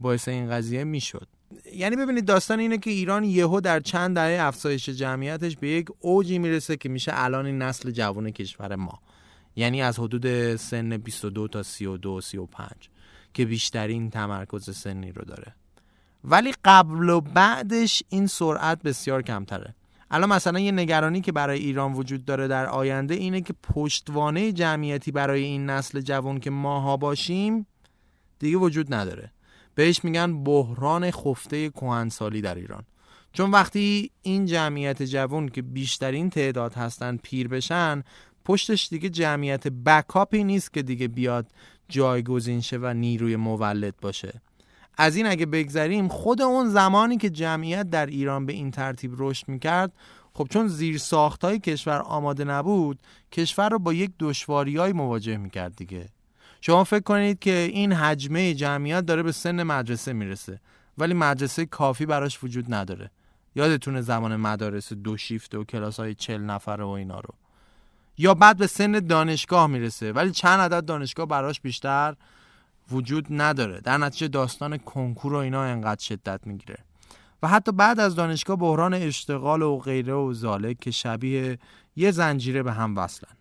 باعث این قضیه میشد. یعنی ببینید داستان اینه که ایران یهو در چند دهه افزایش جمعیتش به یک اوجی میرسه که میشه الان این نسل جوان کشور ما، یعنی از حدود سن بیست و دو تا سی و دو سی و پنج که بیشترین تمرکز سنی رو داره. ولی قبل و بعدش این سرعت بسیار کمتره. الان مثلا یه نگرانی که برای ایران وجود داره در آینده اینه که پشتوانه جمعیتی برای این نسل جوان که ماها باشیم دیگه وجود نداره. بهش میگن بحران خفته کهنسالی در ایران، چون وقتی این جمعیت جوان که بیشترین تعداد هستن پیر بشن، پشتش دیگه جمعیت بکاپی نیست که دیگه بیاد جایگزین شه و نیروی مولد باشه. از این اگه بگذریم، خود اون زمانی که جمعیت در ایران به این ترتیب رشد میکرد، خب چون زیر ساختای کشور آماده نبود، کشور رو با یک دشواریای مواجه میکرد دیگه. شما فکر کنید که این حجمه جمعیت داره به سن مدرسه میرسه ولی مدرسه کافی براش وجود نداره. یادتونه زمان مدارس دو شیفت و کلاس‌های چهل نفره و اینا رو. یا بعد به سن دانشگاه میرسه ولی چند عدد دانشگاه براش بیشتر وجود نداره. در نتیجه داستان کنکور و اینا انقدر شدت میگیره و حتی بعد از دانشگاه بحران اشتغال و غیره و زالک که شبیه یه زنجیره به هم وصلن.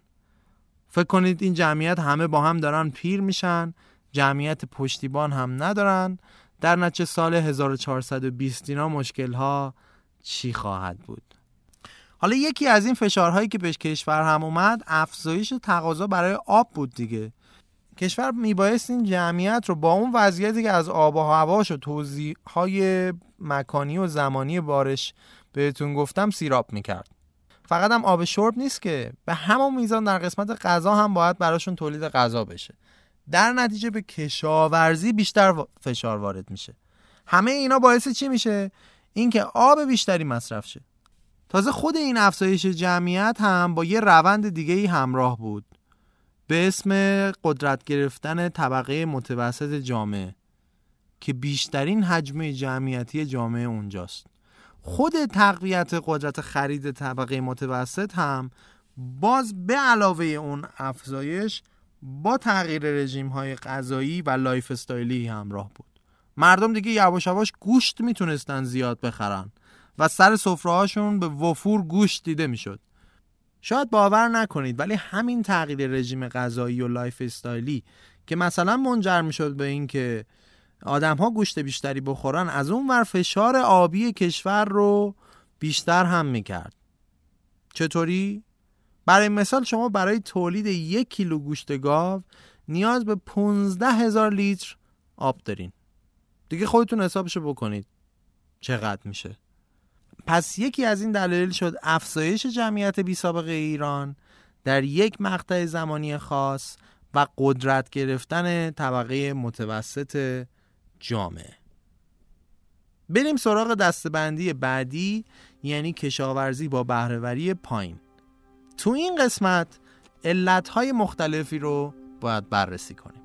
فکر کنید این جمعیت همه با هم دارن پیر میشن، جمعیت پشتیبان هم ندارن، در نتیجه سال هزار و چهارصد و بیست اینا مشکل‌ها چی خواهد بود؟ حالا یکی از این فشارهایی که به کشور هم اومد، افزایش تقاضا برای آب بود دیگه. کشور میبایست این جمعیت رو با اون وضعیتی که از آب و هواش و توزیع‌های مکانی و زمانی بارش بهتون گفتم سیراب میکرد. فقط هم آب شرب نیست که، به همون میزان در قسمت غذا هم باید براشون تولید غذا بشه. در نتیجه به کشاورزی بیشتر فشار وارد میشه. همه اینا باعث چی میشه؟ اینکه آب بیشتری مصرف شه. تازه خود این افزایش جمعیت هم با یه روند دیگه‌ای همراه بود به اسم قدرت گرفتن طبقه متوسط جامعه که بیشترین حجم جمعیتی جامعه اونجاست. خود تقویت قدرت خرید طبقه متوسط هم باز به علاوه اون افزایش با تغییر رژیم‌های غذایی و لایف استایلی همراه بود. مردم دیگه یواش یواش گوشت میتونستن زیاد بخرن و سر سفره‌هاشون به وفور گوشت دیده میشد. شاید باور نکنید ولی همین تغییر رژیم غذایی و لایف استایلی که مثلا منجر میشد به این که آدم‌ها گوشت بیشتری بخورن، از اون ور فشار آبی کشور رو بیشتر هم میکرد. چطوری؟ برای مثال شما برای تولید یک کیلو گوشت گاو نیاز به پانزده هزار لیتر آب دارین. دیگه خودتون حسابشو بکنید چقدر میشه. پس یکی از این دلایل شد افزایش جمعیت بی سابقه ایران در یک مقطع زمانی خاص و قدرت گرفتن طبقه متوسط جامعه. بریم سراغ دسته‌بندی بعدی، یعنی کشاورزی با بهره‌وری پایین. تو این قسمت علت‌های مختلفی رو باید بررسی کنیم.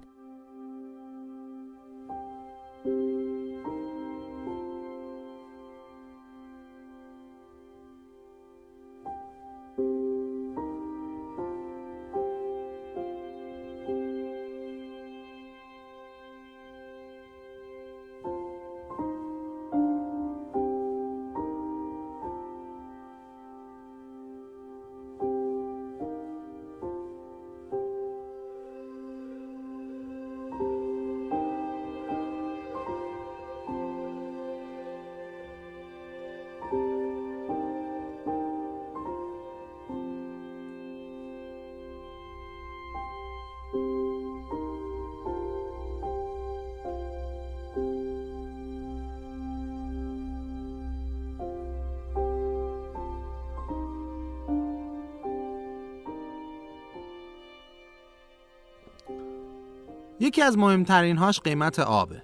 یکی از مهمترین هاش قیمت آبه.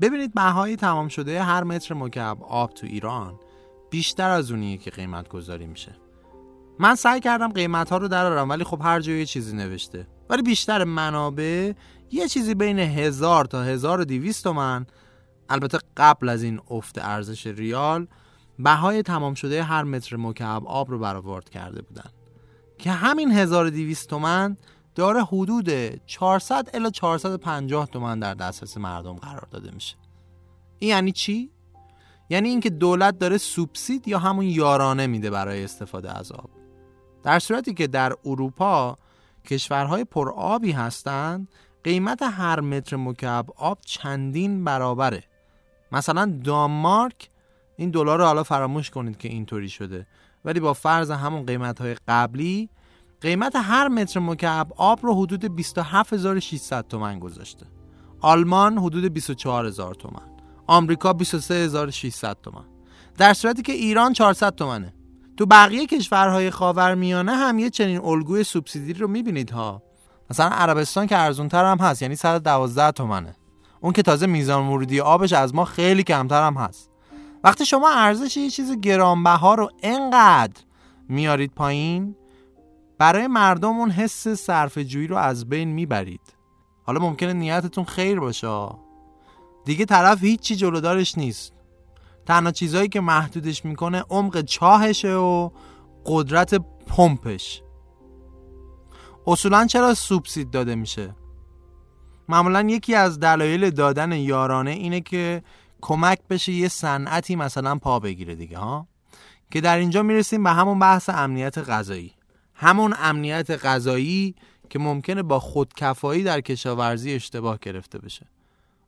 ببینید بهای تمام شده هر متر مکعب آب تو ایران بیشتر از اونیه که قیمت گذاری میشه. من سعی کردم قیمت ها رو درارم ولی خب هر جایی چیزی نوشته. ولی بیشتر منابع یه چیزی بین هزار تا هزار و دیویست تومن، البته قبل از این افت ارزش ریال، بهای تمام شده هر متر مکعب آب رو برآورد کرده بودن که همین هزار و دیویست تومن داره حدود چهارصد الی چهارصد و پنجاه تومان در دسترس مردم قرار داده میشه. این یعنی چی؟ یعنی اینکه دولت داره سوبسید یا همون یارانه میده برای استفاده از آب. در صورتی که در اروپا کشورهای پرآبی هستند، قیمت هر متر مکعب آب چندین برابره. مثلا دانمارک، این دلار رو حالا فراموش کنید که اینطوری شده، ولی با فرض همون قیمت‌های قبلی قیمت هر متر مکعب آب رو حدود بیست و هفت هزار و ششصد تومان گذاشته. آلمان حدود بیست و چهار هزار تومان، آمریکا بیست و سه هزار و ششصد تومان. در صورتی که ایران چهارصد تومانه. تو بقیه کشورهای خاورمیانه هم یه چنین الگوی سوبسیدی رو می‌بینید ها. مثلا عربستان که ارزان‌تر هم هست، یعنی صد و دوازده تومانه. اون که تازه میزان ورودی آبش از ما خیلی کمتر هم هست. وقتی شما ارزش یه چیز گرانبها رو انقدر میارید پایین، برای مردم اون حس صرفه‌جویی رو از بین میبرید. حالا ممکنه نیتتون خیر باشه، دیگه طرف هیچی جلودارش نیست. تنها چیزایی که محدودش میکنه عمق چاهشه و قدرت پمپش. اصولاً چرا سوبسید داده میشه؟ معمولاً یکی از دلایل دادن یارانه اینه که کمک بشه یه صنعتی مثلا پا بگیره دیگه ها، که در اینجا میرسیم به همون بحث امنیت غذایی. همون امنیت غذایی که ممکنه با خودکفایی در کشاورزی اشتباه گرفته بشه.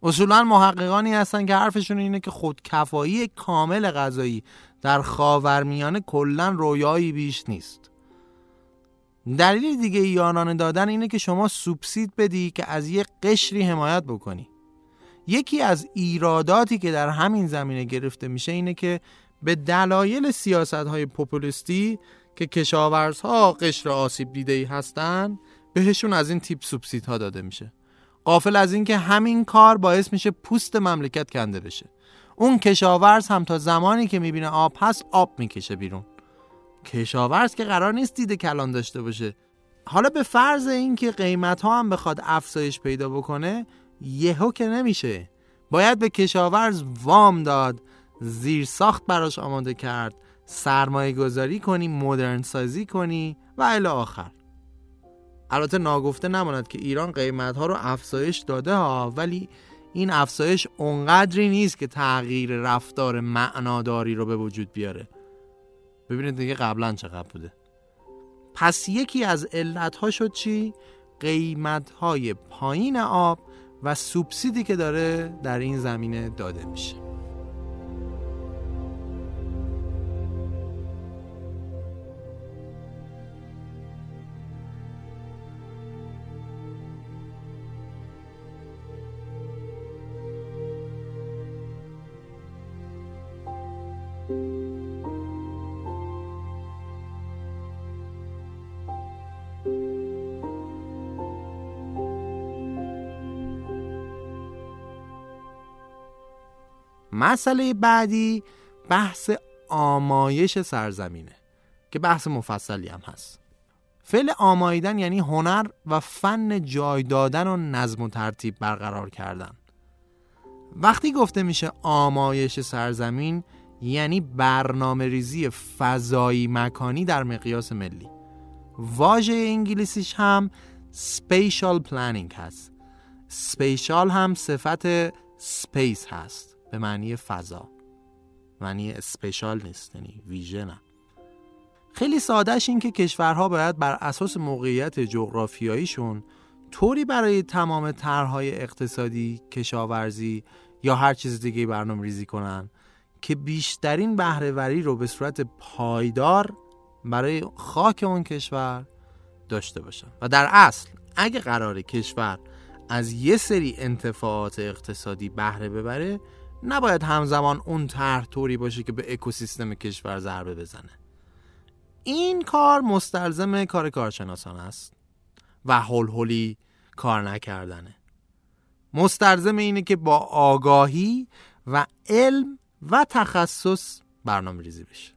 اصولاً محققانی هستن که حرفشون اینه که خودکفایی کامل غذایی در خاورمیانه کلاً رویایی بیش نیست. دلیل دیگه یارانه دادن اینه که شما سوبسید بدی که از یه قشری حمایت بکنی. یکی از ایراداتی که در همین زمینه گرفته میشه اینه که به دلایل سیاست‌های پوپولیستی که کشاورزها قشر آسیب دیده‌ای هستند، بهشون از این تیپ سوبسیدها داده میشه. غافل از این که همین کار باعث میشه پوست مملکت کنده بشه. اون کشاورز هم تا زمانی که میبینه آب هست آب میکشه بیرون. کشاورز که قرار نیست دیده کلان داشته باشه. حالا به فرض این که قیمت ها هم بخواد افزایش پیدا بکنه، یهو که نمیشه. باید به کشاورز وام داد، زیر ساخت براش آماده کرد، سرمایه گذاری کنی، مدرن سازی کنی و الی آخر. البته ناگفته نماند که ایران قیمت ها رو افزایش داده ها، ولی این افزایش اونقدری نیست که تغییر رفتار معناداری رو به وجود بیاره. ببینید دیگه قبلا چقدر بوده. پس یکی از علتها شد چی؟ قیمت های پایین آب و سوبسیدی که داره در این زمینه داده میشه. مسئله بعدی بحث آمایش سرزمینه که بحث مفصلی هم هست. فعل آماییدن یعنی هنر و فن جای دادن و نظم و ترتیب برقرار کردن. وقتی گفته میشه آمایش سرزمین، یعنی برنامه ریزی فضایی مکانی در مقیاس ملی. واژه انگلیسیش هم spatial planning هست. spatial هم صفت space هست، به معنی فضا، معنی اسپیشال نیست، یعنی ویژه نه. خیلی سادهش این که کشورها باید بر اساس موقعیت جغرافیاییشون طوری برای تمام طرح‌های اقتصادی، کشاورزی یا هر چیز دیگه برنامه ریزی کنن که بیشترین بهره‌وری رو به صورت پایدار برای خاک اون کشور داشته باشن. و در اصل اگه قراره کشور از یه سری انتفاعات اقتصادی بهره ببره، نباید همزمان اون طرح طوری باشه که به اکوسیستم کشور ضربه بزنه. این کار مستلزم کار کارشناسان است و هلهلی کار نکردنه. مستلزم اینه که با آگاهی و علم و تخصص برنامه ریزی بشه.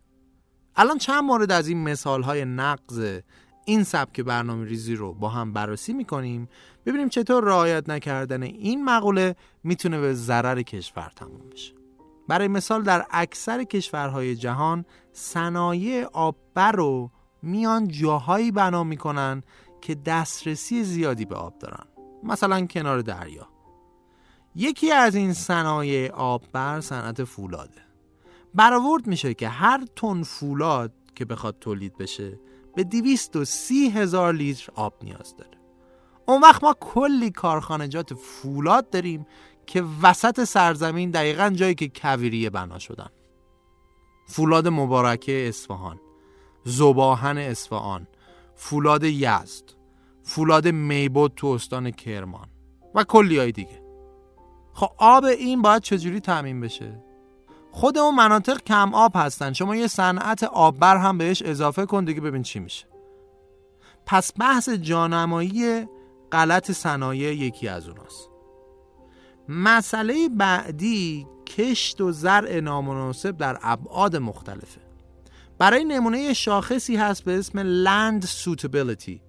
الان چند مورد از این مثالهای نقض این سبک برنامه ریزی رو با هم بررسی میکنیم، ببینیم چطور رعایت نکردن این مقوله میتونه به ضرر کشور تموم بشه. برای مثال در اکثر کشورهای جهان صنایع آببر رو میان جاهایی بنا میکنن که دسترسی زیادی به آب دارن، مثلا کنار دریا. یکی از این صنایع آببر صنعت فولاده. برآورد میشه که هر تن فولاد که بخواد تولید بشه به دویست و سی هزار لیتر آب نیاز داره. اون وقت ما کلی کارخانجات فولاد داریم که وسط سرزمین، دقیقاً جایی که کویریه بنا شدن. فولاد مبارکه اصفهان، زباهن اصفهان، فولاد یزد، فولاد میبود تو استان کرمان و کلی های دیگه. خب آب این باید چجوری تامین بشه؟ خود اون مناطق کم آب هستن، شما یه صنعت آببر هم بهش اضافه کن دیگه، ببین چی میشه. پس بحث جانمایی غلط صنایع یکی از اوناست. مسئله بعدی کشت و زرع نامناسب در ابعاد مختلفه. برای نمونه شاخصی هست به اسم land suitability،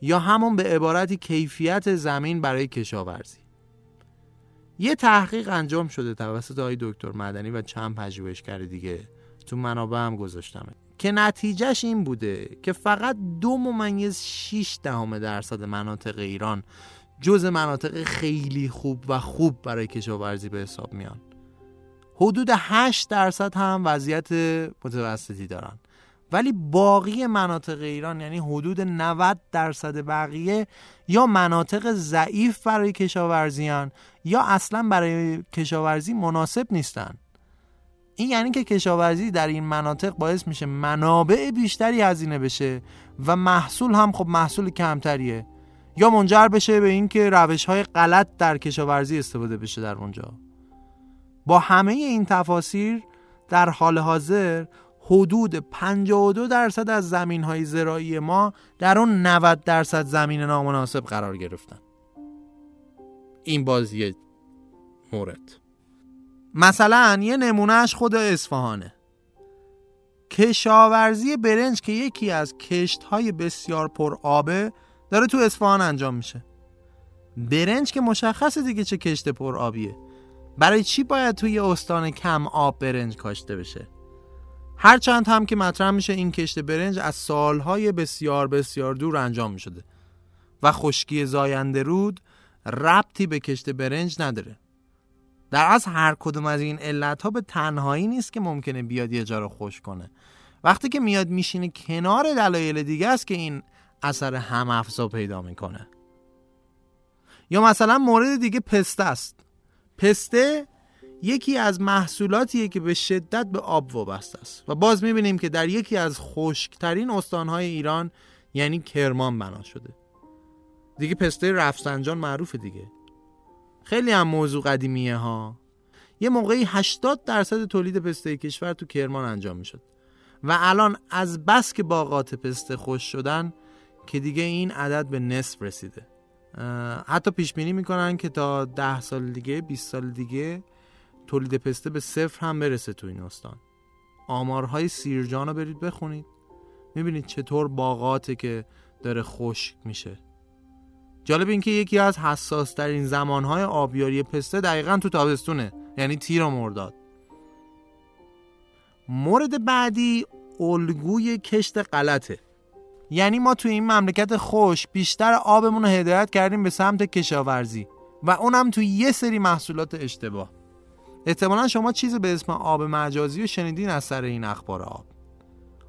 یا همون به عبارتی کیفیت زمین برای کشاورزی. یه تحقیق انجام شده توسط آقای دکتر مدنی و چند پژوهشگر دیگه، تو منابع هم گذاشتمه، که نتیجهش این بوده که فقط دو ممیز شیش دهم درصد مناطق ایران جز مناطق خیلی خوب و خوب برای کشاورزی به حساب میان. حدود هشت درصد هم وضعیت متوسطی دارن، ولی باقی مناطق ایران، یعنی حدود نود درصد بقیه، یا مناطق ضعیف برای کشاورزی هن یا اصلا برای کشاورزی مناسب نیستن. این یعنی که کشاورزی در این مناطق باعث میشه منابع بیشتری هزینه بشه و محصول هم خب محصول کمتریه، یا منجر بشه به این که روش‌های غلط در کشاورزی استفاده بشه در اونجا. با همه این تفاصیل در حال حاضر حدود پنجاه و دو درصد از زمین‌های زراعی ما در اون نود درصد زمین نامناسب قرار گرفتن. این باز یه مورد. مثلا یه نمونهش خود اصفهانه. کشاورزی برنج که یکی از کشت‌های بسیار پرآبه داره تو اصفهان انجام میشه. برنج که مشخصه دیگه چه کشت پرآبیه. برای چی باید توی استان کم آب برنج کاشته بشه؟ هرچند هم که مطرح میشه این کشت برنج از سالهای بسیار بسیار دور انجام میشده و خشکی زاینده رود ربطی به کشت برنج نداره. در اصل هر کدوم از این علتها به تنهایی نیست که ممکنه بیاد یه جا رو خشک کنه. وقتی که میاد میشینه کنار دلایل دیگه است که این اثر هم افزا پیدا میکنه. یا مثلا مورد دیگه پسته است. پسته یکی از محصولاتیه که به شدت به آب وابسته است و باز میبینیم که در یکی از خشکترین استانهای ایران یعنی کرمان بنا شده. دیگه پسته رفسنجان معروفه دیگه. خیلی هم موضوع قدیمیه ها. یه موقعی هشتاد درصد تولید پسته کشور تو کرمان انجام میشد و الان از بس که باغات پسته خشک شدن که دیگه این عدد به نصف رسیده. حتی پیش بینی میکنن که تا ده سال دیگه، بیست سال دیگه تولید پسته به صفر هم برسه تو این استان. آمارهای سیرجان رو برید بخونید، میبینید چطور باغاته که داره خشک میشه. جالب این که یکی از حساس ترین زمانهای آبیاری پسته دقیقاً تو تابستونه، یعنی تیر و مرداد. مورد بعدی الگوی کشت غلطه. یعنی ما تو این مملکت خشک بیشتر آبمون رو هدایت کردیم به سمت کشاورزی و اونم تو یه سری محصولات اشتباه. احتمالا شما چیز به اسم آب مجازی رو شنیدین از سر این اخبار آب.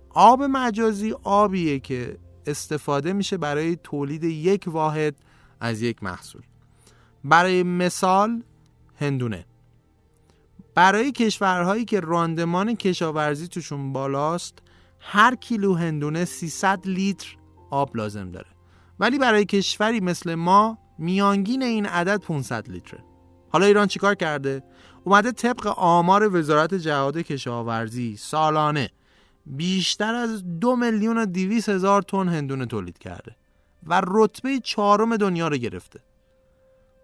آب مجازی آبیه که استفاده میشه برای تولید یک واحد از یک محصول. برای مثال هندونه. برای کشورهایی که راندمان کشاورزی توشون بالاست هر کیلو هندونه سیصد لیتر آب لازم داره، ولی برای کشوری مثل ما میانگین این عدد پانصد لیتره. حالا ایران چیکار کرده؟ اومده طبق آمار وزارت جهاد کشاورزی سالانه بیشتر از دو میلیون و دویست هزار تن هندونه تولید کرده و رتبه چهارم دنیا رو گرفته.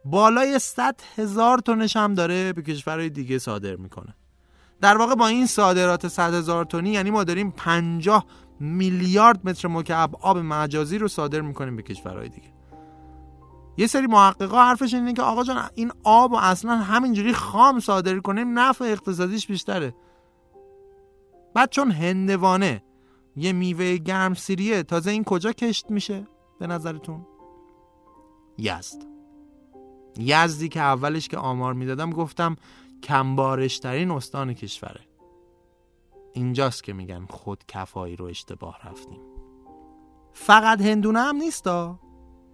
بالای صد هزار تنش هم داره به کشورهای دیگه صادر میکنه. در واقع با این صادرات صد هزار تنی یعنی ما داریم پنجاه میلیارد متر مکعب آب مجازی رو صادر میکنیم به کشورهای دیگه. یه سری محققا حرفش اینه که آقا جان این آب رو اصلا همینجوری خام صادر کنیم نفع اقتصادیش بیشتره. بعد چون هندوانه یه میوه گرم سیریه، تازه این کجا کشت میشه به نظرتون؟ یزد. یزدی که اولش که آمار میدادم گفتم کمبارش ترین استان کشوره. اینجاست که میگن خودکفایی رو اشتباه رفتیم. فقط هندونه هم نیستا.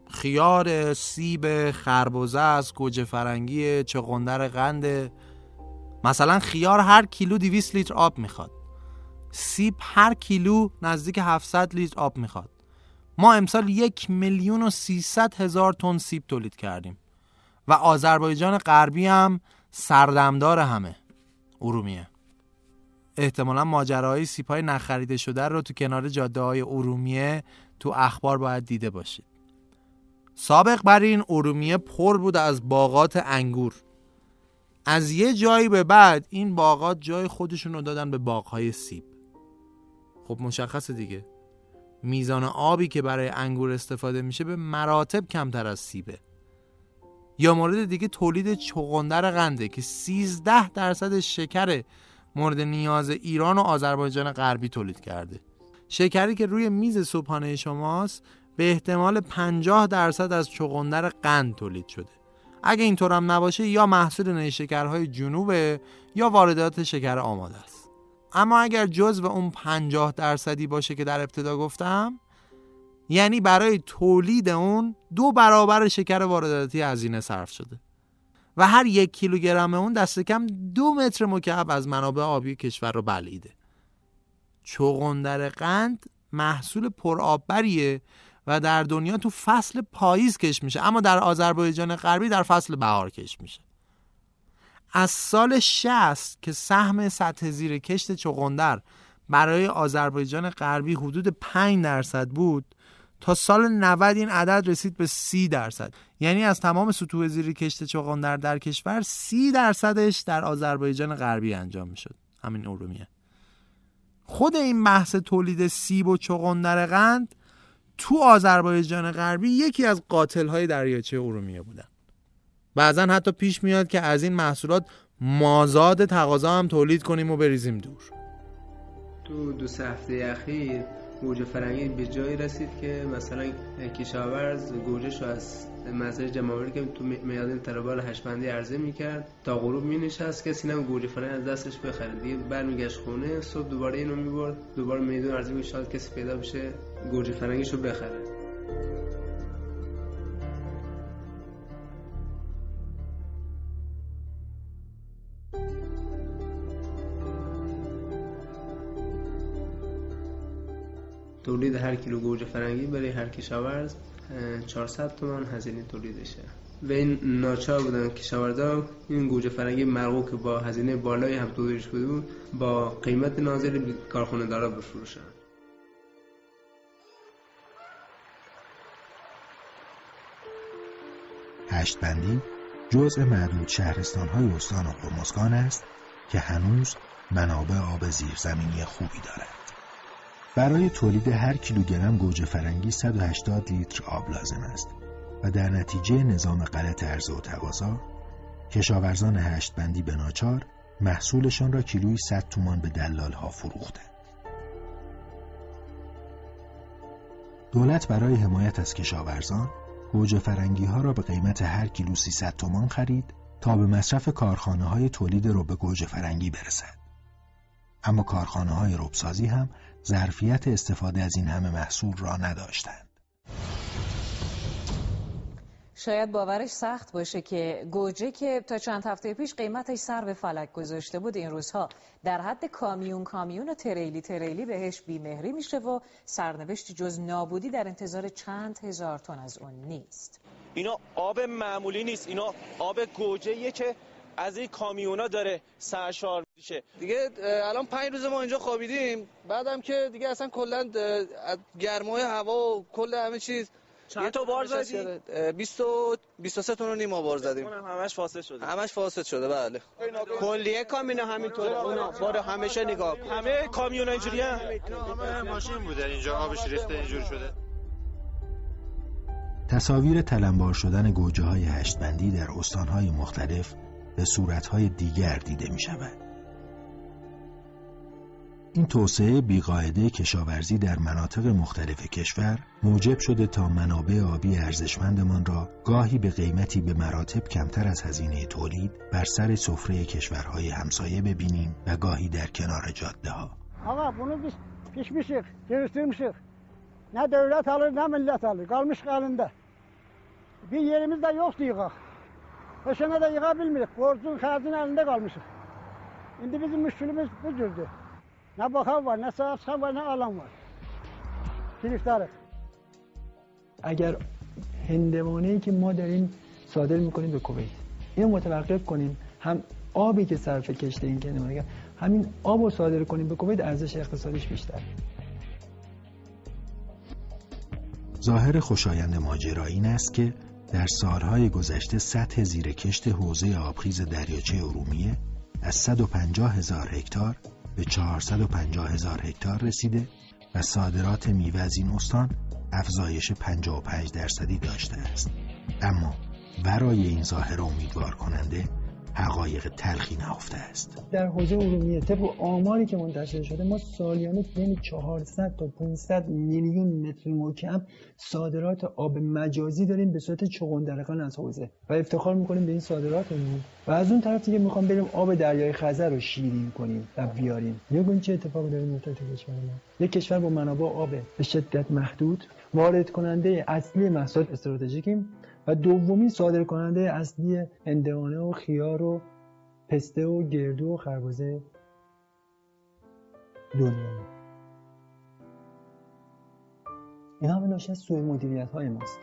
خیار، سیب، خربوزه است، گوجه فرنگی، چغندر قنده. مثلا خیار هر کیلو دویست لیتر آب میخواد. سیب هر کیلو نزدیک هفتصد لیتر آب میخواد. ما امسال یک میلیون و سیصد هزار تن سیب تولید کردیم و آذربایجان غربی هم سردمدار همه، ارومیه. احتمالا ماجرای سیب‌های نخریده شده رو تو کنار جاده‌های ارومیه تو اخبار باید دیده باشید. سابق بر این ارومیه پر بود از باغات انگور. از یه جایی به بعد این باغات جای خودشون رو دادن به باغ‌های سیب. خب مشخصه دیگه، میزان آبی که برای انگور استفاده میشه به مراتب کمتر از سیبه. یا مورد دیگه تولید چغندر قنده که سیزده درصد شکر مورد نیاز ایران و آذربایجان غربی تولید کرده. شکری که روی میز صبحانه شماست به احتمال پنجاه درصد از چغندر قند تولید شده. اگه اینطور هم نباشه یا محصول نیشکرهای جنوبه یا واردات شکر آماده است. اما اگر جزو اون پنجاه درصدی باشه که در ابتدا گفتم، یعنی برای تولید اون دو برابر شکر وارداتی هزینه صرف شده و هر یک کیلوگرم اون دست کم دو متر مکعب از منابع آبی کشور رو بلعیده. چغندر قند محصول پرآببریه و در دنیا تو فصل پاییز کشت میشه، اما در آذربایجان غربی در فصل بهار کشت میشه. از سال شصت که سهم سطح زیر کشت چغندر برای آذربایجان غربی حدود پنج درصد بود، تا سال نود این عدد رسید به سی درصد. یعنی از تمام سطوح زیر کشت چغندر در کشور سی درصدش در آذربایجان غربی انجام میشد، همین ارومیه. خود این بحث تولید سیب و چغندر قند تو آذربایجان غربی یکی از قاتل‌های دریاچه ارومیه بودن. بعضن حتی پیش میاد که از این محصولات مازاد تقاضا هم تولید کنیم و بریزیم دور. تو دو سه هفته اخیر گوجه فرنگی به جایی رسید که مثلا کشاورز گوجهشو از مزرعه جماوری که تو میادین ترابال هشمندی عرضه میکرد تا غروب مینشست، کسی نم گوجه فرنگی از دستش بخرید، دیگه برمیگشت خونه، صبح دوباره اینو میبرد دوباره میدون عرضه میکرد، شاید کسی پیدا بشه گوجه فرنگیشو بخره. تولید هر کیلو گوجه فرنگی برای هر کشاورز چهارصد تومان هزینه تولیدشه و این ناچار بودن کشاورزا این گوجه فرنگی مرغو که با هزینه بالایی هم تولیدش بود با قیمت نازل به کارخونه دارا بفروشن. هشت بندی جزء معدود شهرستان‌های استان هرمزگان است که هنوز منابع آب زیرزمینی خوبی دارد. برای تولید هر کیلوگرم گوجه فرنگی صد و هشتاد لیتر آب لازم است و در نتیجه نظام غلط عرضه و تقاضا کشاورزان هشت بندی به ناچار محصولشان را کیلویی صد تومان به دلال ها فروختند. دولت برای حمایت از کشاورزان گوجه فرنگی ها را به قیمت هر کیلو سیصد تومان خرید تا به مصرف کارخانه های تولید رب گوجه فرنگی برسد. اما کارخانه های ربسازی هم ظرفیت استفاده از این همه محصول را نداشتند. شاید باورش سخت باشه که گوجه که تا چند هفته پیش قیمتش سر به فلک گذاشته بود این روزها در حد کامیون کامیون و تریلی تریلی بهش بیمهری میشه و سرنوشتی جز نابودی در انتظار چند هزار تن از اون نیست. اینا آب معمولی نیست، اینا آب گوجه‌ایه که از این کامیونا داره سرشار میشه. دیگه الان پنج روز ما اینجا خوابیدیم، بعدم که دیگه اصلا کلا گرمای هوا و کل همه چیز. چند تا بار زدید؟ بیست و بیست و سه تن و نیم بار زدیم. اونم همش فاسد شده. همش فاسد شده بله. کلیه کامیون همینطوره. اونا بار همشه نگاه. همه کامیونا اینجوریه. همه ماشین بوده اینجا آبش ریخته اینجوری شده. تصاویر تلمبار شدن گوجه‌های هشت بندی در استان‌های مختلف به صورت‌های دیگر دیده می‌شود. این توسعه بی‌قاعده کشاورزی در مناطق مختلف کشور موجب شده تا منابع آبی ارزشمندمان را گاهی به قیمتی به مراتب کمتر از هزینه تولید بر سر سفره کشورهای همسایه ببینیم و گاهی در کنار جاده‌ها. آقا bunu biz pişmişik, geliştirmişik. Ne devlet alır ne millet alır. Kalmış kalında. Bir yerimiz de yok diyor. Başına da yıkabilmedik. Borcun kağıdın elinde kalmışız. Şimdi bizim müşkülümüz bu cürdü. Ne bakan var, ne sahip çıkan var, ne alan var. Kiliftarız. اگر هندوانه‌ای که ما داریم صادر میکنیم به کویت اینو متوقف کنیم، هم آبی که صرف کشت این کنه همین آب رو صادر کنیم به کویت ارزش اقتصادیش بیشتر. ظاهر خوشایند ماجرا این است که در سالهای گذشته سطح زیرکشت حوزه آبخیز دریاچه ارومیه از صد و پنجاه هزار هکتار به چهارصد و پنجاه هزار هکتار رسیده و صادرات میوه از این استان افزایش پنجاه و پنج درصدی داشته است. اما ورای این ظاهر امیدوار کننده حقایق تلخی نهفته است. در حوزه ارومیه طبق آماری که منتشر شده ما سالیانه بین چهارصد تا پانصد میلیون متر مکعب صادرات آب مجازی داریم به صورت چغندرقند از حوزه و افتخار میکنیم به این صادراتمون و از اون طرف دیگه میخوام بریم آب دریای خزر رو شیرین کنیم و بیاریم. نگون چه اتفاقی داره میفته تو کشور ما. یک کشور با منابع آب به شدت محدود، وارد کننده اصلی محصول استراتژیکیم و دومی صادر کننده اصلی هندوانه و خیار و پسته و گردو و خربوزه دنیا. این همه ناشی از سوء مدیریت های ماست.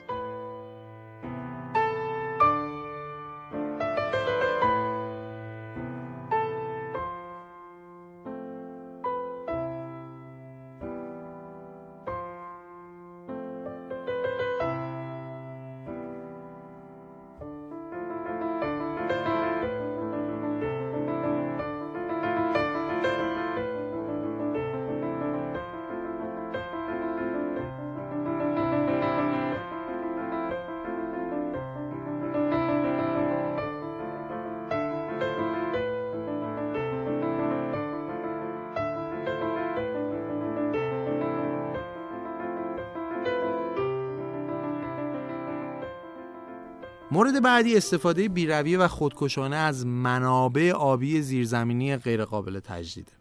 مورد بعدی استفاده بی‌رویه و خودکشانه از منابع آبی زیرزمینی غیرقابل تجدیده.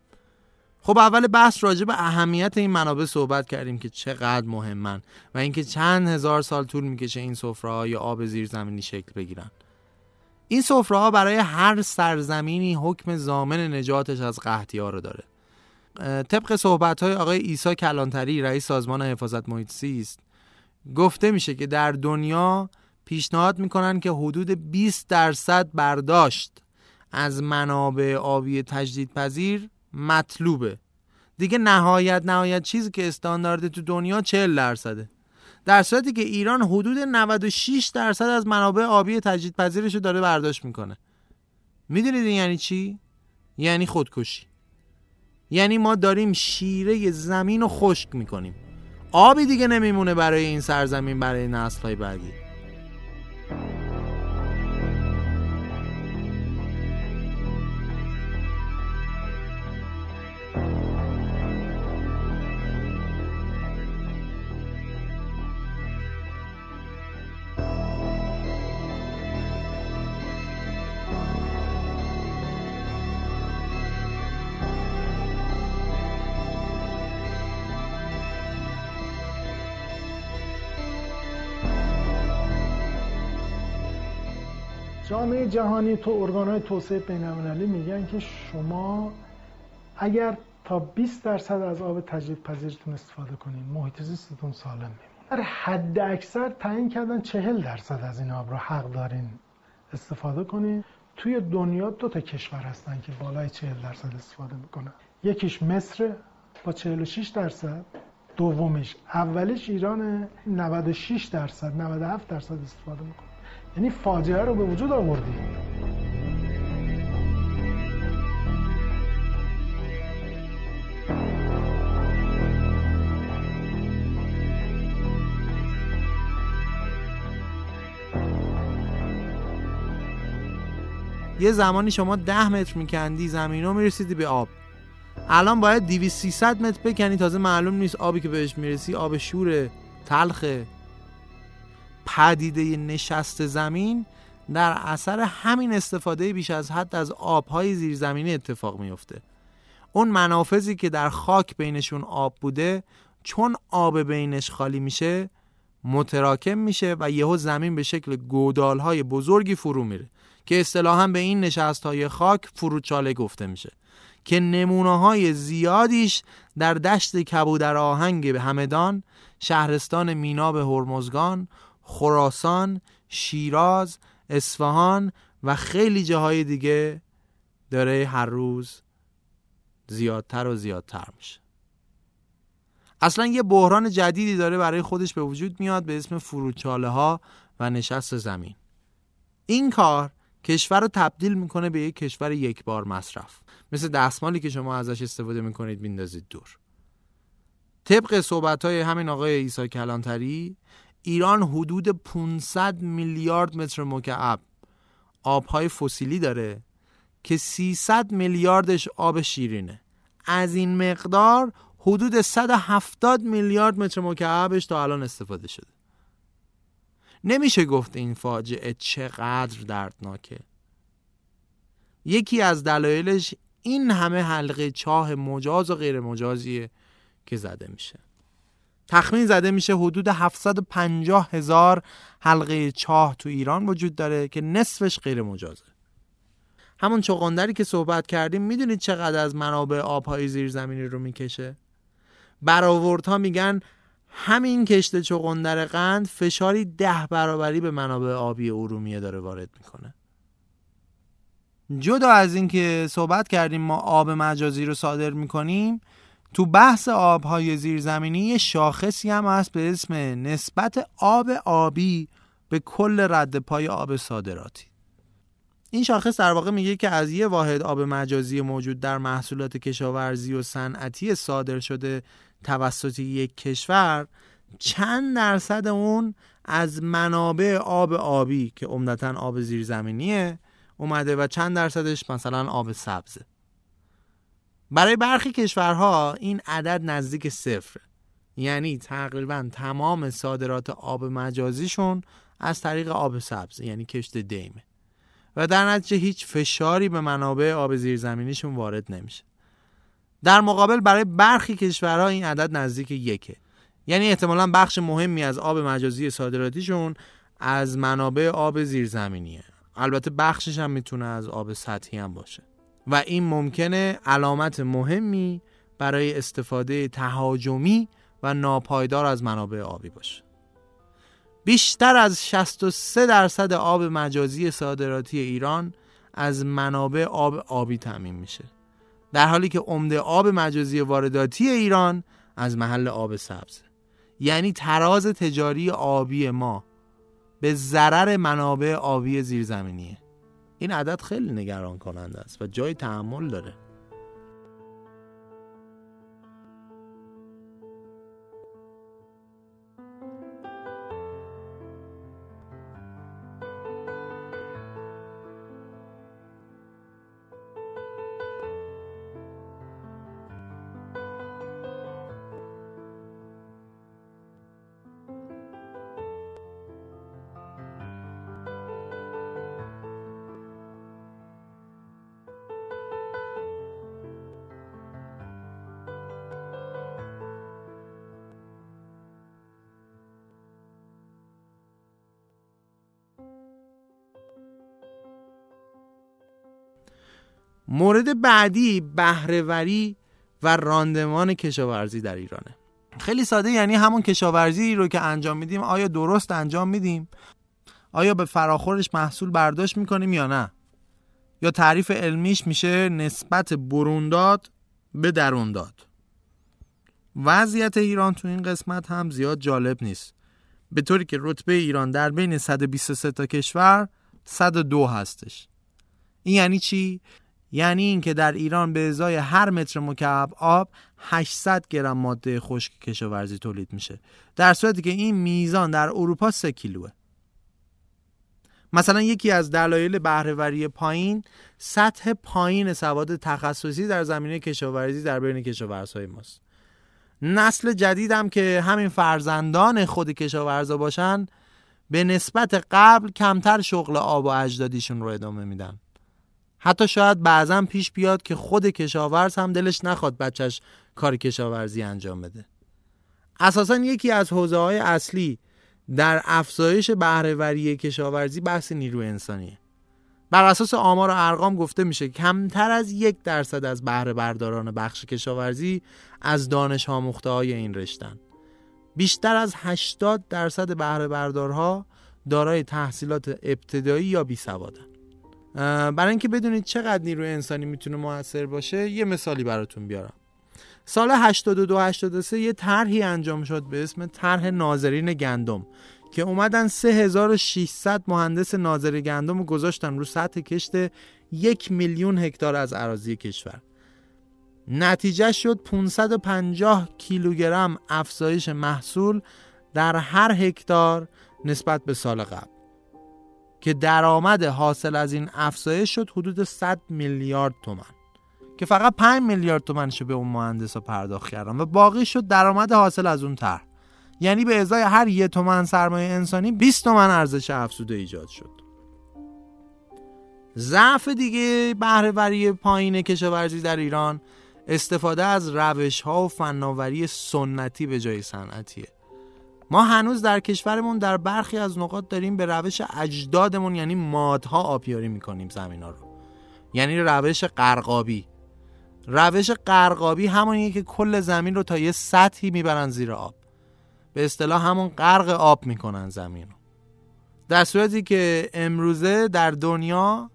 خب اول بحث راجع به اهمیت این منابع صحبت کردیم که چقدر مهمن و اینکه چند هزار سال طول میکشه این سفره‌ها یا آب زیرزمینی شکل بگیرن. این سفره‌ها برای هر سرزمینی حکم ضامن نجاتش از قحطی‌ها رو داره. طبق صحبت‌های آقای عیسی کلانتری رئیس سازمان حفاظت محیط زیست گفته میشه که در دنیا پیشنهاد میکنن که حدود بیست درصد برداشت از منابع آبی تجدیدپذیر مطلوبه. دیگه نهایت نهایت چیزی که استاندارد تو دنیا چهل درصده، در صورتی که ایران حدود نود و شش درصد از منابع آبی تجدیدپذیرشو داره برداشت میکنه. میدونید یعنی چی؟ یعنی خودکشی. یعنی ما داریم شیره زمین رو خشک میکنیم، آبی دیگه نمیمونه برای این سرزمین، برای نسل‌های بعدی. جامعه جهانی تو ارگان‌های توسعه بین‌المللی میگن که شما اگر تا بیست درصد از آب تجدیدپذیرتون استفاده کنین محیط زیستتون سالم میمونه. در حد اکثر تعیین کردن چهل درصد از این آب رو حق دارین استفاده کنین. توی دنیا دو تا کشور هستن که بالای چهل درصد استفاده میکنن، یکیش مصر با چهل و شش درصد، دومیش اولیش ایران نود و شش درصد نود و هفت درصد استفاده میکنه. یعنی فاجعه رو به وجود آوردیم. یه زمانی شما ده متر میکندی زمین رو میرسیدی به آب، الان باید دویست سیصد متر بکنی، تازه معلوم نیست آبی که بهش میرسی آب شوره، تلخه. پدیده نشست زمین در اثر همین استفاده بیش از حد از آبهای زیرزمینی اتفاق میفته. اون منافذی که در خاک بینشون آب بوده، چون آب بینش خالی میشه متراکم میشه و یهو زمین به شکل گودالهای بزرگی فرو میره که اصطلاحاً به این نشستهای خاک فروچاله گفته میشه که نمونه‌های زیادیش در دشت کبودر آهنگ به همدان، شهرستان مینا به هرمزگان، خراسان، شیراز، اصفهان و خیلی جاهای دیگه داره هر روز زیادتر و زیادتر میشه. اصلا یه بحران جدیدی داره برای خودش به وجود میاد به اسم فروچاله ها و نشست زمین. این کار کشور رو تبدیل میکنه به یک کشور یک بار مصرف، مثل دستمالی که شما ازش استفاده میکنید میندازید دور. طبق صحبت‌های همین آقای عیسی کلانتری، ایران حدود پانصد میلیارد متر مکعب آبهای فسیلی داره که سیصد میلیاردش آب شیرینه. از این مقدار حدود صد و هفتاد میلیارد متر مکعبش تا الان استفاده شده. نمیشه گفت این فاجعه چقدر دردناکه. یکی از دلایلش این همه حلقه چاه مجاز و غیر مجازیه که زده میشه. تخمین زده میشه حدود هفتصد و پنجاه هزار حلقه چاه تو ایران وجود داره که نصفش غیر مجازه. همون چغندری که صحبت کردیم، میدونید چقدر از منابع آبهای زیرزمینی رو میکشه؟ برآوردها میگن همین کشت چغندر قند فشاری ده برابری به منابع آبی ارومیه داره وارد میکنه. جدا از این که صحبت کردیم ما آب مجازی رو صادر میکنیم، تو بحث آبهای زیرزمینی یه شاخصی هم هست به اسم نسبت آب آبی به کل رد پای آب صادراتی. این شاخص در واقع میگه که از یه واحد آب مجازی موجود در محصولات کشاورزی و صنعتی صادر شده توسط یک کشور، چند درصد اون از منابع آب آبی که عمدتاً آب زیرزمینیه اومده و چند درصدش مثلا آب سبزه. برای برخی کشورها این عدد نزدیک صفره. یعنی تقریبا تمام صادرات آب مجازیشون از طریق آب سبز یعنی کشت دیمه و در نتیجه هیچ فشاری به منابع آب زیرزمینیشون وارد نمیشه. در مقابل برای برخی کشورها این عدد نزدیک یکه، یعنی احتمالاً بخش مهمی از آب مجازی صادراتیشون از منابع آب زیرزمینیه، البته بخشش هم میتونه از آب سطحی هم باشه و این ممکنه علامت مهمی برای استفاده تهاجمی و ناپایدار از منابع آبی باشه. بیشتر از شصت و سه درصد آب مجازی صادراتی ایران از منابع آب آبی تامین میشه، در حالی که عمده آب مجازی وارداتی ایران از محل آب سبز، یعنی تراز تجاری آبی ما به ضرر منابع آبی زیرزمینیه. این عدد خیلی نگران کننده است و جای تأمل داره. مورد بعدی بهره‌وری و راندمان کشاورزی در ایرانه. خیلی ساده، یعنی همون کشاورزی رو که انجام میدیم آیا درست انجام میدیم؟ آیا به فراخورش محصول برداشت میکنیم یا نه؟ یا تعریف علمیش میشه نسبت برونداد به درونداد. وضعیت ایران تو این قسمت هم زیاد جالب نیست، به طوری که رتبه ایران در بین صد و بیست و سه تا کشور صد و دو هستش. این یعنی چی؟ یعنی این که در ایران به ازای هر متر مکعب آب هشتصد گرم ماده خشک کشاورزی تولید میشه، در صورتی که این میزان در اروپا سه کیلوه. مثلا یکی از دلایل بهره‌وری پایین سطح پایین سواد تخصصی در زمینه کشاورزی در بین کشاورزهای ماست. نسل جدیدم که همین فرزندان خود کشاورزا باشن به نسبت قبل کمتر شغل آب و اجدادیشون رو ادامه میدن. حتی شاید بعضن پیش بیاد که خود کشاورز هم دلش نخواد بچهش کار کشاورزی انجام بده. اساساً یکی از حوزه‌های اصلی در افزایش بهره‌وری کشاورزی بحث نیروی انسانیه. بر اساس آمار و ارقام گفته میشه کمتر از یک درصد از بهره برداران بخش کشاورزی از دانش آموخته های این رشته‌اند. بیشتر از هشتاد درصد بهره بردارها دارای تحصیلات ابتدایی یا بیسوادن. برای اینکه بدونید چقدر نیروی انسانی میتونه موثر باشه یه مثالی براتون بیارم. سال هشتاد و دو هشتاد و سه یه طرحی انجام شد به اسم طرح ناظرین گندم که اومدن سه هزار و ششصد مهندس ناظر گندم رو گذاشتن رو سطح کشت یک میلیون هکتار از اراضی کشور. نتیجه شد پانصد و پنجاه کیلوگرم افزایش محصول در هر هکتار نسبت به سال قبل که درآمد حاصل از این افزایش شد حدود صد میلیارد تومان که فقط پنج میلیارد تومنش رو به اون مهندسا پرداخت کردن و باقی شد درآمد حاصل از اون طرح، یعنی به ازای هر یک تومان سرمایه انسانی بیست تومان ارزش افزوده ایجاد شد. ضعف دیگه بهره‌وری پایین کشاورزی در ایران استفاده از روش‌ها و فناوری سنتی به جای صنعتیه. ما هنوز در کشورمون در برخی از نقاط داریم به روش اجدادمون یعنی مادها آبیاری میکنیم زمینا رو، یعنی روش قرقابی. روش قرقابی همونیه که کل زمین رو تا یه سطحی میبرن زیر آب، به اصطلاح همون غرق آب میکنن زمین رو، در صورتی که امروزه در دنیا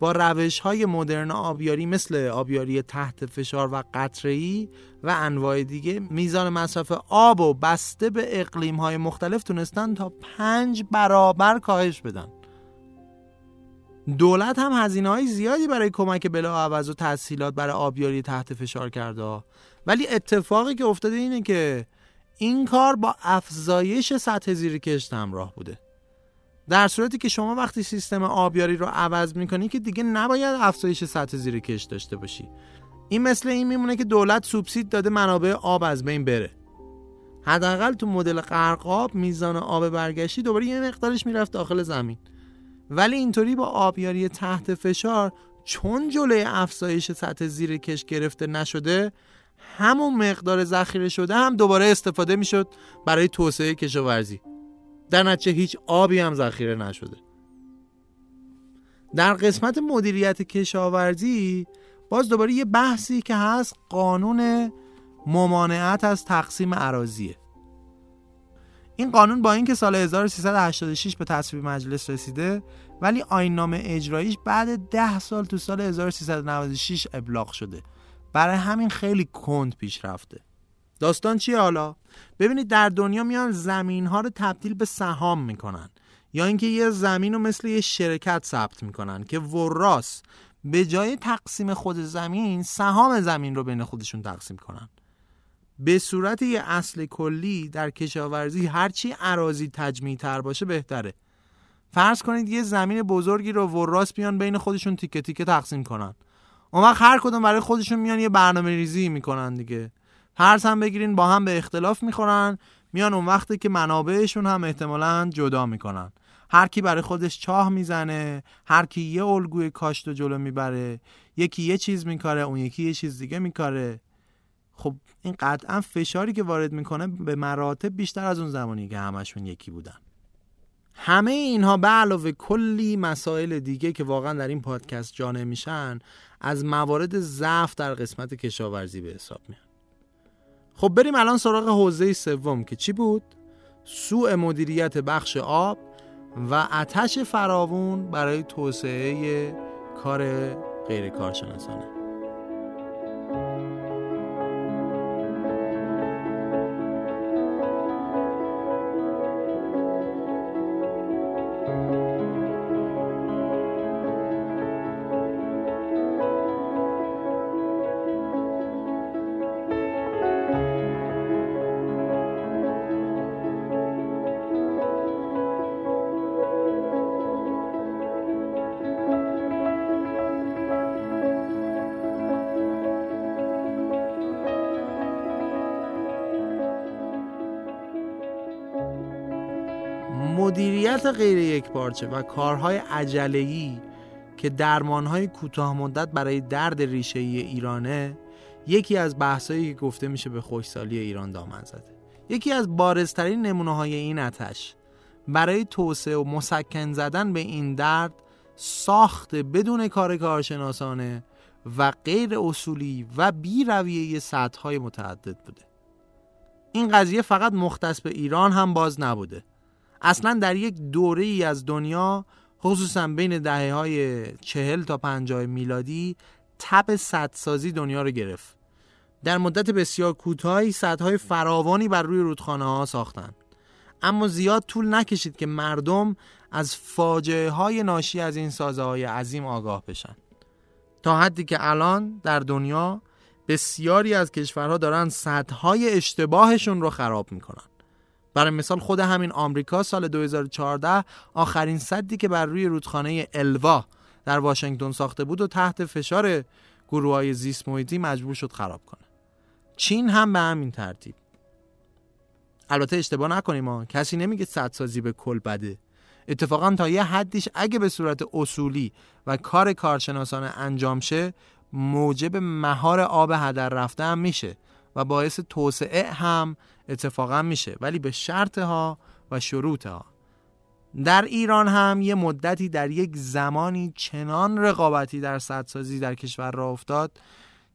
با روش‌های مدرن آبیاری مثل آبیاری تحت فشار و قطره‌ای و انواع دیگه میزان مصرف آب و بسته به اقلیم‌های مختلف تونستن تا پنج برابر کاهش بدن. دولت هم هزینه‌های زیادی برای کمک بلاعوض و تسهیلات برای آبیاری تحت فشار کرده، ولی اتفاقی که افتاده اینه که این کار با افزایش سطح زیر کشت همراه بوده، در صورتی که شما وقتی سیستم آبیاری رو عوض میکنی که دیگه نباید افزایش سطح زیر کشت داشته باشی. این مثل این میمونه که دولت سوبسید داده منابع آب از بین بره. حداقل تو مدل غرقاب میزان آب برگشتی دوباره یه مقدارش میرفت داخل زمین، ولی اینطوری با آبیاری تحت فشار چون جلوی افزایش سطح زیر کش گرفته نشده، همون مقدار ذخیره شده هم دوباره استفاده میشد برای توسعه کشاورزی. در نتیجه هیچ آبی هم ذخیره نشده. در قسمت مدیریت کشاورزی باز دوباره یه بحثی که هست قانون ممانعت از تقسیم اراضیه. این قانون با اینکه سال هزار و سیصد و هشتاد و شش به تصویب مجلس رسیده، ولی آیین‌نامه اجراییش بعد ده سال تو سال هزار و سیصد و نود و شش ابلاغ شده. برای همین خیلی کند پیش رفته. داستان چیه حالا؟ ببینید در دنیا میان زمین‌ها رو تبدیل به سهام میکنن، یا اینکه یه زمین رو مثل یه شرکت ثبت میکنن که وراث به جای تقسیم خود زمین سهام زمین رو بین خودشون تقسیم کنن. به صورت یه اصل کلی در کشاورزی هرچی اراضی تجمیع تر باشه بهتره. فرض کنید یه زمین بزرگی رو وراث بیان بین خودشون تیکه تیکه تقسیم کنن، اون وقت هر کدوم برای خودشون میان یه برنامه ریزی میکنن دیگه. هرس هم بگیرین با هم به اختلاف میخورن، میان اون وقتی که منابعشون هم احتمالاً جدا میکنن. هر کی برای خودش چاه میزنه، هر کی یه الگوی کاشت و جلو میبره، یکی یه چیز میکاره، اون یکی یه چیز دیگه میکاره. خب این قطعاً فشاری که وارد میکنه به مراتب بیشتر از اون زمانی که همشون یکی بودن. همه اینها به علاوه کلی مسائل دیگه که واقعاً در این پادکست جا نمیشن، از موارد ضعف در قسمت کشاورزی به حساب میان. خب بریم الان سراغ حوزه سوم که چی بود؟ سوء مدیریت بخش آب و آتش فراوون برای توسعه کار غیر کارشناسانه. مدیریت غیر یکپارچه و کارهای عجله‌ای که درمانهای کوتاه مدت برای درد ریشه‌ای ایرانه، یکی از بحثایی که گفته میشه به خشکسالی ایران دامن زده. یکی از بارزترین نمونه‌های این آتش برای توسعه و مسکن زدن به این درد، ساخت بدون کار کارشناسانه و غیر اصولی و بی رویه سطح‌های متعدد بوده. این قضیه فقط مختص به ایران هم باز نبوده. اصلا در یک دوره ای از دنیا، خصوصا بین دهه های چهل تا پنجاه میلادی، تب سدسازی دنیا رو گرفت. در مدت بسیار کوتاهی سدهای فراوانی بر روی رودخانه ها ساختن، اما زیاد طول نکشید که مردم از فاجعه های ناشی از این سازه های عظیم آگاه بشن، تا حدی که الان در دنیا بسیاری از کشورها دارن سدهای اشتباهشون رو خراب میکنن. برای مثال خود همین آمریکا سال دو هزار و چهارده آخرین سدی که بر روی رودخانه الوا در واشنگتن ساخته بود و تحت فشار گروه‌های زیست محیطی مجبور شد خراب کنه. چین هم به همین ترتیب. البته اشتباه نکنیم ها، کسی نمیگه سدسازی به کل بده. اتفاقا تا یه حدیش اگه به صورت اصولی و کار کارشناسانه انجام شه، موجب مهار آب هدر رفته هم میشه و باعث توسعه هم اتفاقا میشه، ولی به شرط ها و شروط ها. در ایران هم یه مدتی در یک زمانی چنان رقابتی در سدسازی در کشور را افتاد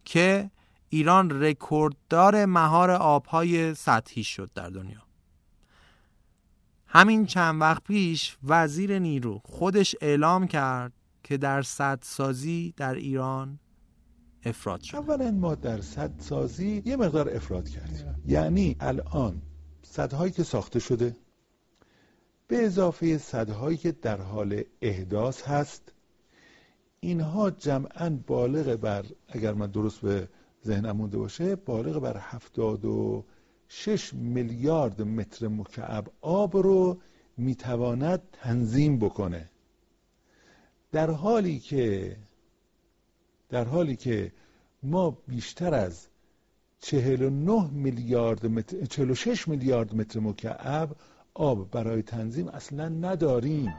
که ایران رکورددار مهار آبهای سطحی شد در دنیا. همین چند وقت پیش وزیر نیرو خودش اعلام کرد که در سدسازی در ایران افراد شد. اولا ما در سدسازی یه مقدار افراد کردیم، یعنی الان سدهایی که ساخته شده به اضافه سدهایی که در حال احداث هست، اینها جمعاً بالغ بر، اگر من درست به ذهنم مونده باشه، بالغ بر هفتاد و شش میلیارد متر مکعب آب رو میتواند تنظیم بکنه، در حالی که در حالی که ما بیشتر از چهل و نه میلیارد متر چهل و شش میلیارد متر مکعب آب برای تنظیم اصلا نداریم.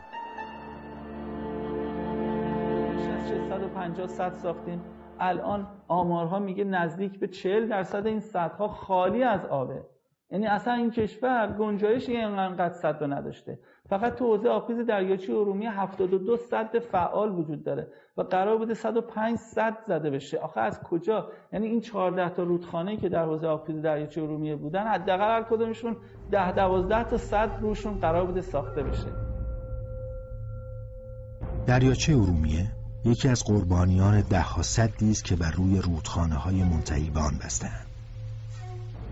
شصت پنجاه سد ساختیم، الان آمارها میگه نزدیک به چهل درصد این سدها خالی از آبه. یعنی اصلا این کشور گنجایشی اینقدر سد رو نداشته. فقط تو حوزه آبخیز دریاچه ارومیه هفتاد و دو سد فعال وجود داره و قرار بوده صد و پنج سد زده بشه. آخه از کجا؟ یعنی این چهارده تا رودخانه که در حوزه آبخیز دریاچه ارومیه بودن حداقل هر کدومشون ده دوازده تا سد روشون قرار بوده ساخته بشه. دریاچه ارومیه یکی از قربانیان ده ها سدی است که بر روی رودخانه‌های منتهی به آن بسته‌اند.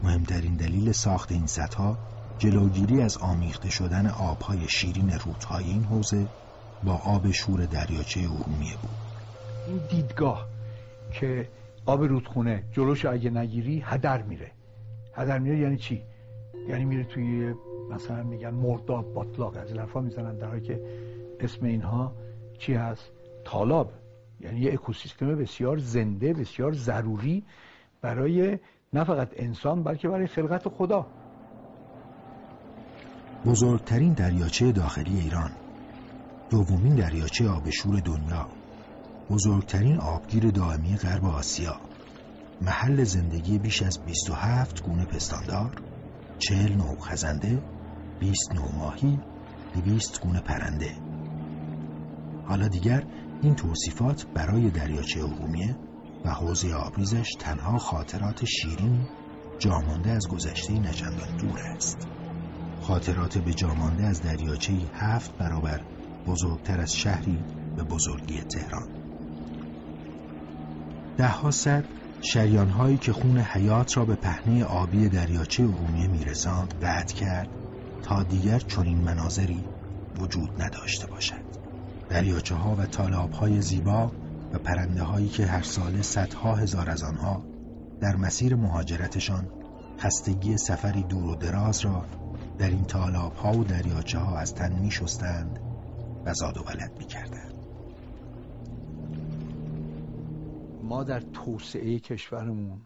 مهمترین دلیل ساخت این سدها جلوگیری از آمیخته شدن آبهای شیرین رودهای این حوزه با آب شور دریاچه ارومیه بود. این دیدگاه که آب رودخونه جلوش اگه نگیری هدر میره. هدر میره یعنی چی؟ یعنی میره توی مثلا میگن مرداب، باطلاق، از این حرفا میزنن، در حالی که اسم اینها چی هست؟ تالاب. یعنی یه اکوسیستم بسیار زنده، بسیار ضروری برای نه فقط انسان بلکه برای خلقت خدا. بزرگترین دریاچه داخلی ایران، دومین دریاچه آبشور دنیا، بزرگترین آبگیر دائمی غرب آسیا، محل زندگی بیش از بیست و هفت گونه پستاندار، چهل نوع خزنده، بیست نوع ماهی، دویست گونه پرنده. حالا دیگر این توصیفات برای دریاچه ارومیه و حوضه آبریزش تنها خاطرات شیرین جامانده از گذشته نچندان دور است. خاطرات به جامانده از دریاچه‌ای هفت برابر بزرگتر از شهری به بزرگی تهران. ده‌ها سد شریان‌هایی که خون حیات را به پهنه آبی دریاچه ارومیه می‌رساند قطع کرد تا دیگر چنین مناظری وجود نداشته باشد. دریاچه‌ها و تالاب‌های زیبا و پرنده‌هایی که هر ساله صدها هزار از آنها در مسیر مهاجرتشان خستگی سفری دور و دراز را در این تالاب‌ها و دریاچه‌ها از تن می‌شستند و زاد و ولد می‌کردند. ما در توسعه کشورمون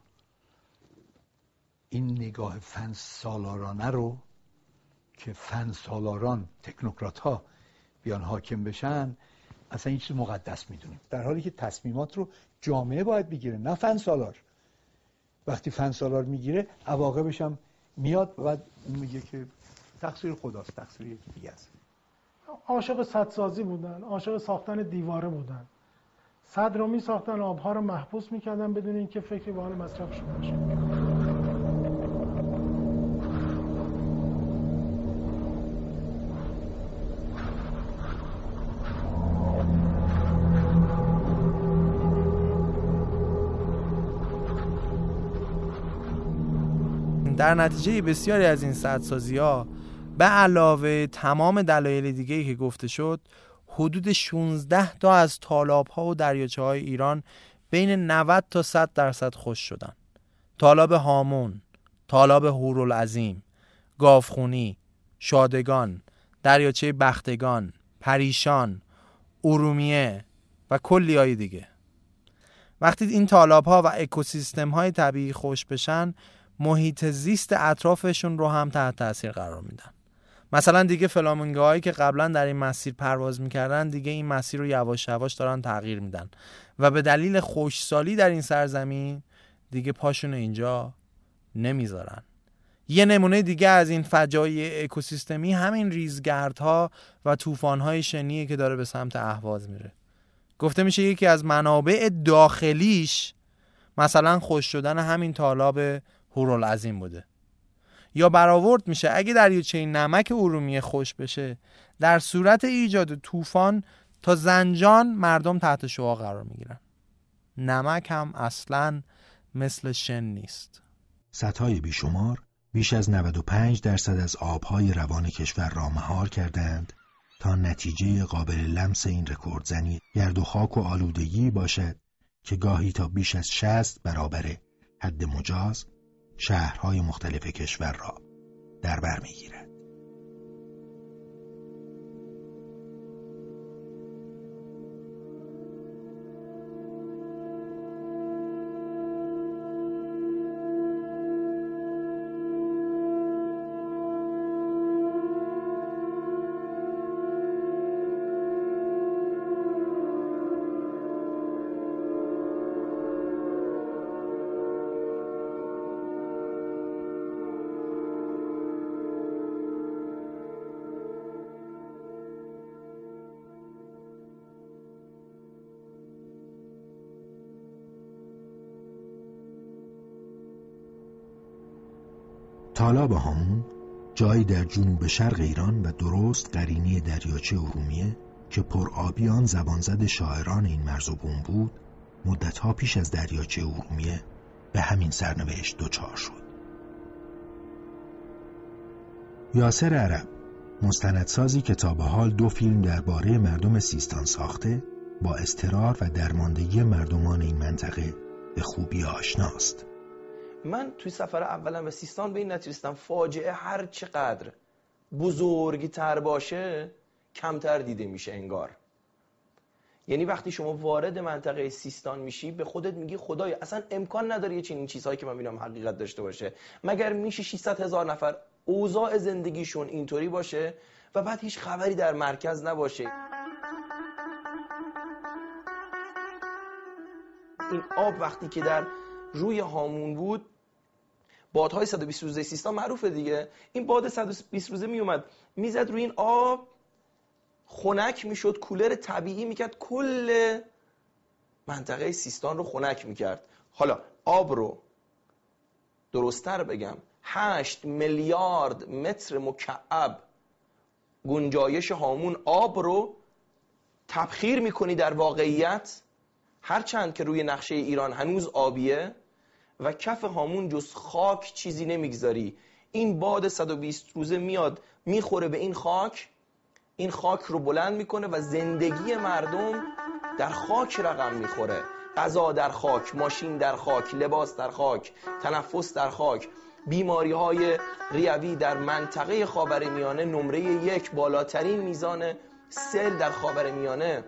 این نگاه فن سالارانه رو که فن سالاران تکنوکرات‌ها بیان حاکم بشن اصلا این چیز مقدس می‌دونیم، در حالی که تصمیمات رو جامعه باید بگیره، نه فن سالار. وقتی فن سالار می‌گیره عواقبش هم میاد و میگه که تقصیر خداست، تقصیر یکی دیگه است. عاشق سدسازی بودن، عاشق ساختن دیواره بودن. سد رو می ساختن، آبها رو محبوس میکردن بدون اینکه فکری به حال مصرف شده باشه. در نتیجه بسیاری از این سدسازی‌ها به علاوه تمام دلایل دیگه‌ای که گفته شد، حدود شانزده تا از تالاب‌ها و دریاچه‌های ایران بین نود تا صد درصد خشک شدند. تالاب هامون، تالاب هورالعظیم، گاوخونی، شادگان، دریاچه بختگان، پریشان، ارومیه و کلیای دیگه. وقتی این تالاب‌ها و اکوسیستم‌های طبیعی خشک بشن، محیط زیست اطرافشون رو هم تحت تاثیر قرار میدن. مثلا دیگه فلامنگوهایی که قبلا در این مسیر پرواز میکردن دیگه این مسیر رو یواش یواش دارن تغییر میدن و به دلیل خشکسالی در این سرزمین دیگه پاشون اینجا نمیذارن. یه نمونه دیگه از این فجایع اکوسیستمی همین ریزگردها و طوفان‌های شنیه که داره به سمت اهواز میره. گفته میشه یکی از منابع داخلیش مثلا خشک شدن همین تالاب هورالعظیم بوده. یا برآورد میشه اگه دریاچه نمک ارومیه خشک بشه، در صورت ایجاد طوفان تا زنجان مردم تحت شعاع قرار میگیرن. نمک هم اصلاً مثل شن نیست. سدهای بیشمار بیش از نود و پنج درصد از آبهای روان کشور را مهار کردند تا نتیجه قابل لمس این رکوردزنی گرد و خاک و آلودگی باشد که گاهی تا بیش از شصت برابر حد مجاز شهرهای مختلف کشور را در بر می‌گیرد. تالاب هامون جایی در جنوب شرق ایران و درست قرینه دریاچه ارومیه که پرآبی آن زبانزد شاعران این مرز و بوم بود، مدتها پیش از دریاچه ارومیه به همین سرنوشت دچار شد. یاسر عرب، مستندسازی که تا به حال دو فیلم درباره مردم سیستان ساخته، با اضطرار و درماندگی مردمان این منطقه به خوبی آشناست. من توی سفر اولم به سیستان به این نتیجه رسیدم فاجعه هر چقدر بزرگتر باشه کمتر دیده میشه انگار. یعنی وقتی شما وارد منطقه سیستان میشی به خودت میگی خدایا اصلا امکان نداره یه چنین چیزهایی که من میبینم حقیقت داشته باشه. مگر میشه ششصد هزار نفر اوضاع زندگیشون اینطوری باشه و بعد هیچ خبری در مرکز نباشه؟ این آب وقتی که در روی هامون بود، بادهای صد و بیست روزه سیستان معروفه دیگه، این باد صد و بیست روزه میومد میزد روی این آب، خنک میشد، کولر طبیعی میکرد، کل منطقه سیستان رو خنک میکرد. حالا آب رو درست‌تر بگم، هشت میلیارد متر مکعب گنجایش هامون آب رو تبخیر میکنی در واقعیت، هرچند که روی نقشه ایران هنوز آبیه و کف هامون جز خاک چیزی نمیگذاری. این باد صد و بیست روزه میاد میخوره به این خاک، این خاک رو بلند میکنه و زندگی مردم در خاک رقم میخوره. غذا در خاک، ماشین در خاک، لباس در خاک، تنفس در خاک. بیماری های ریوی در منطقه خاورمیانه نمره یک، بالاترین میزان سل در خاورمیانه.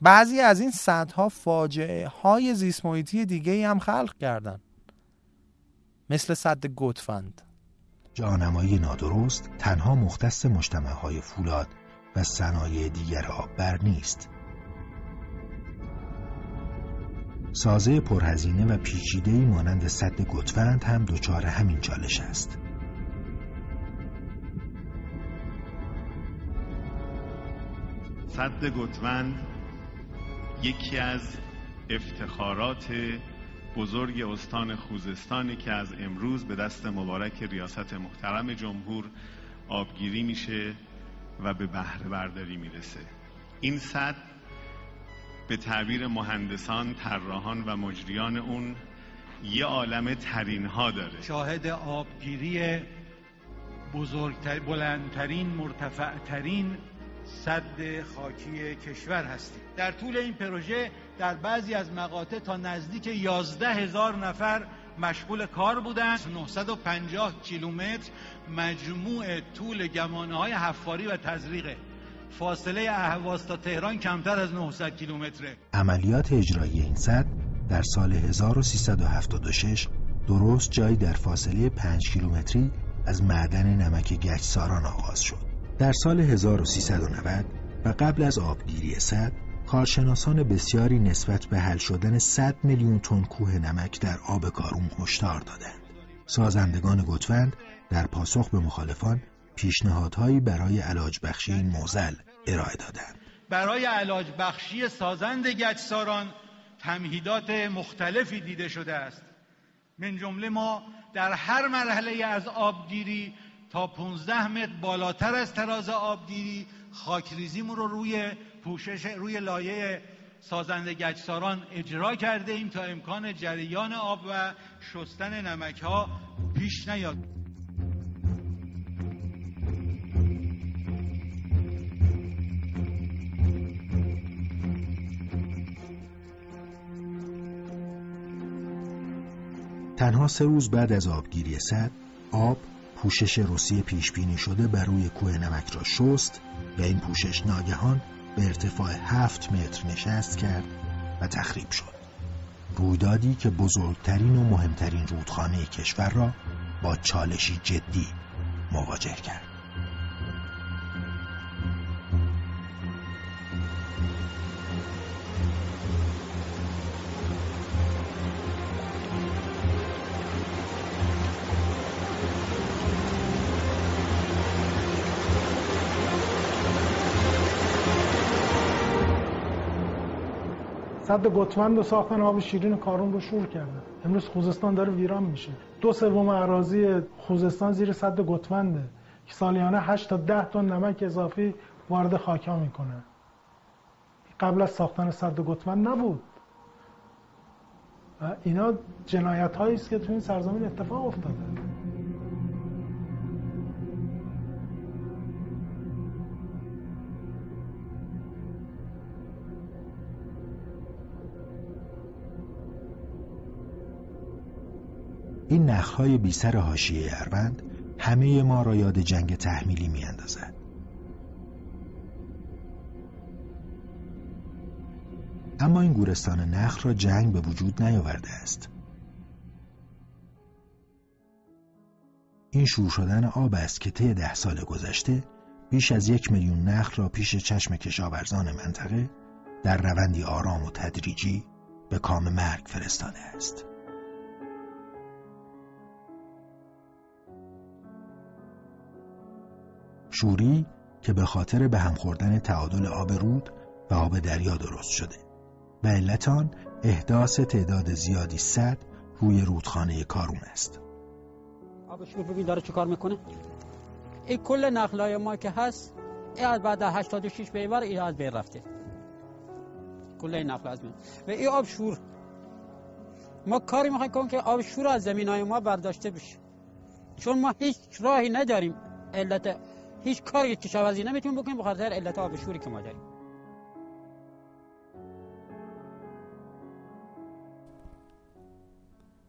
بعضی از این سدها فاجعه های زیست محیطی دیگه‌ای هم خلق کردن، مثل سد گوتفند. جاه‌نمایی نادرست تنها مختص مجتمع‌های فولاد و صنایع دیگر آببر نیست. سازه پرهزینه و پیچیده‌ای مانند سد گوتفند هم دچار همین چالش است. سد گوتفند یکی از افتخارات بزرگ استان خوزستانی که از امروز به دست مبارک ریاست محترم جمهور آبگیری میشه و به بهره برداری میرسه. این سد به تعبیر مهندسان، طراحان و مجریان اون یه عالمه ترین‌ها داره. شاهد آبگیری بزرگتر، بلندترین، مرتفعترین سد خاکی کشور هستیم. در طول این پروژه در بعضی از مقاطع تا نزدیک یازده هزار نفر مشغول کار بودند. نهصد و پنجاه کیلومتر مجموع طول گمانه های حفاری و تزریقه. فاصله اهواز تا تهران کمتر از نهصد کیلومتره. عملیات اجرایی این سد در سال هزار و سیصد و هفتاد و شش درست جایی در فاصله پنج کیلومتری از معدن نمک گچساران آغاز شد. در سال هزار و سیصد و نود و قبل از آبگیری سد، کارشناسان بسیاری نسبت به حل شدن صد میلیون تن کوه نمک در آب کارون هشدار دادند. سازندگان گوتفند در پاسخ به مخالفان پیشنهادهایی برای علاج بخشی این معضل ارائه دادند. برای علاج بخشی سازند گچساران تمهیدات مختلفی دیده شده است. من جمله ما در هر مرحله از آبگیری تا پانزده متر بالاتر از تراز آبگیری خاکریزیمون رو روی پوشش روی لایه سازنده گچساران اجرا کرده ایم تا امکان جریان آب و شستن نمک ها پیش نیاد. تنها سه روز بعد از آبگیری سد، آب پوشش روسیه پیشبینی شده بر روی کوه نمک را شست و این پوشش ناگهان به ارتفاع هفت متر نشست کرد و تخریب شد. رویدادی که بزرگترین و مهمترین رودخانه کشور را با چالشی جدی مواجه کرد. سد گتمند و ساختن آب شیرین کارون رو شور کردن. امروز خوزستان داره ویران میشه. دو سوم اراضی خوزستان زیر سد گتمنده که سالیانه هشت تا ده تن نمک اضافی وارد خاک‌ها میکنه. قبل از ساختن سد گتمند نبود. و اینا جنایت‌هایی است که تو این سرزمین اتفاق افتاده. این نخل‌های بیسر حاشیه اروند همه ما را یاد جنگ تحمیلی می‌اندازد. اما این گورستان نخل را جنگ به وجود نیاورده است. این شور شدن آب است که طی ده سال گذشته بیش از یک میلیون نخل را پیش چشم کشاورزان منطقه در روندی آرام و تدریجی به کام مرگ فرستاده است. شوری که به خاطر به هم خوردن تعادل آب رود و آب دریا درست شده و علت آن احداث تعداد زیادی سد روی رودخانه کارون است. آبش رو ببین داره چه کار میکنه؟ این کل نخلای ما که هست این از بعد هشتاد و شش بیور این از بیر رفته. کل این نخلا از بیر و این آب شور. ما کاری میخوایم کنیم که آب شور از زمینای ما برداشته بشه. چون ما هیچ راهی نداریم. علت هیچ کاری کشاورزی نمیتونیم بکنیم به خاطر علت آب شوری که ما داریم.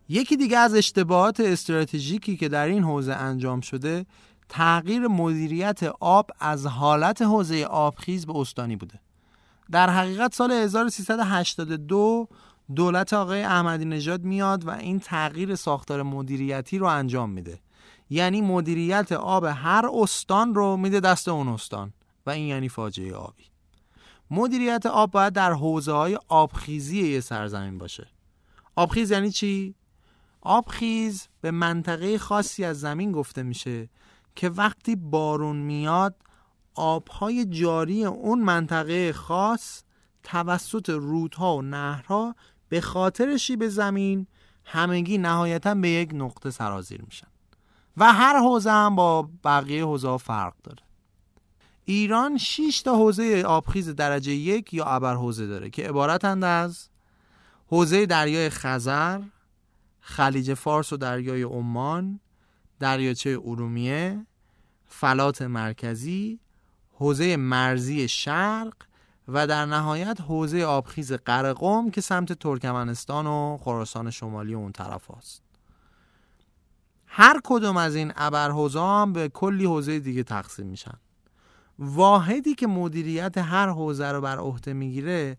یکی دیگه از اشتباهات استراتژیکی که در این حوزه انجام شده تغییر مدیریت آب از حالت حوزه آبخیز به استانی بوده. در حقیقت سال هزار و سیصد و هشتاد و دو دولت آقای احمدی نژاد میاد و این تغییر ساختار مدیریتی رو انجام میده. یعنی مدیریت آب هر استان رو میده دست اون استان و این یعنی فاجعه آبی. مدیریت آب باید در حوزه‌های آبخیزی یه سرزمین باشه. آبخیز یعنی چی؟ آبخیز به منطقه خاصی از زمین گفته میشه که وقتی بارون میاد آبهای جاری اون منطقه خاص توسط رودها و نهرها به خاطر شیب زمین همگی نهایتاً به یک نقطه سرازیر میشن و هر حوزه هم با بقیه حوزه‌ها فرق داره. ایران شش تا حوزه آبخیز درجه یک یا ابرحوزه داره که عبارتند از حوزه دریای خزر، خلیج فارس و دریای عمان، دریاچه ارومیه، فلات مرکزی، حوزه مرزی شرق و در نهایت حوزه آبخیز قرقم که سمت ترکمنستان و خراسان شمالی اون طرف هاست. هر کدوم از این ابرحوزه هم به کلی حوزه دیگه تقسیم میشن. واحدی که مدیریت هر حوزه رو بر عهده میگیره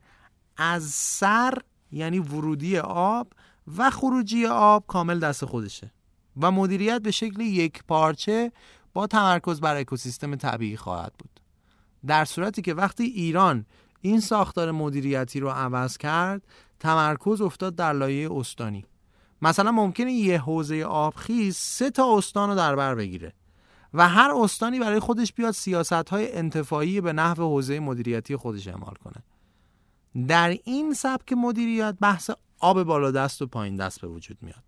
از سر یعنی ورودی آب و خروجی آب کامل دست خودشه و مدیریت به شکل یک پارچه با تمرکز بر اکوسیستم طبیعی خواهد بود. در صورتی که وقتی ایران این ساختار مدیریتی رو عوض کرد تمرکز افتاد در لایه استانی. مثلا ممکنه یه حوزه آبخیز سه تا استان رو در بر بگیره و هر استانی برای خودش بیاد سیاست‌های انتفاعی به نحو حوزه مدیریتی خودش اعمال کنه. در این سبک مدیریت بحث آب بالا دست و پایین دست به وجود میاد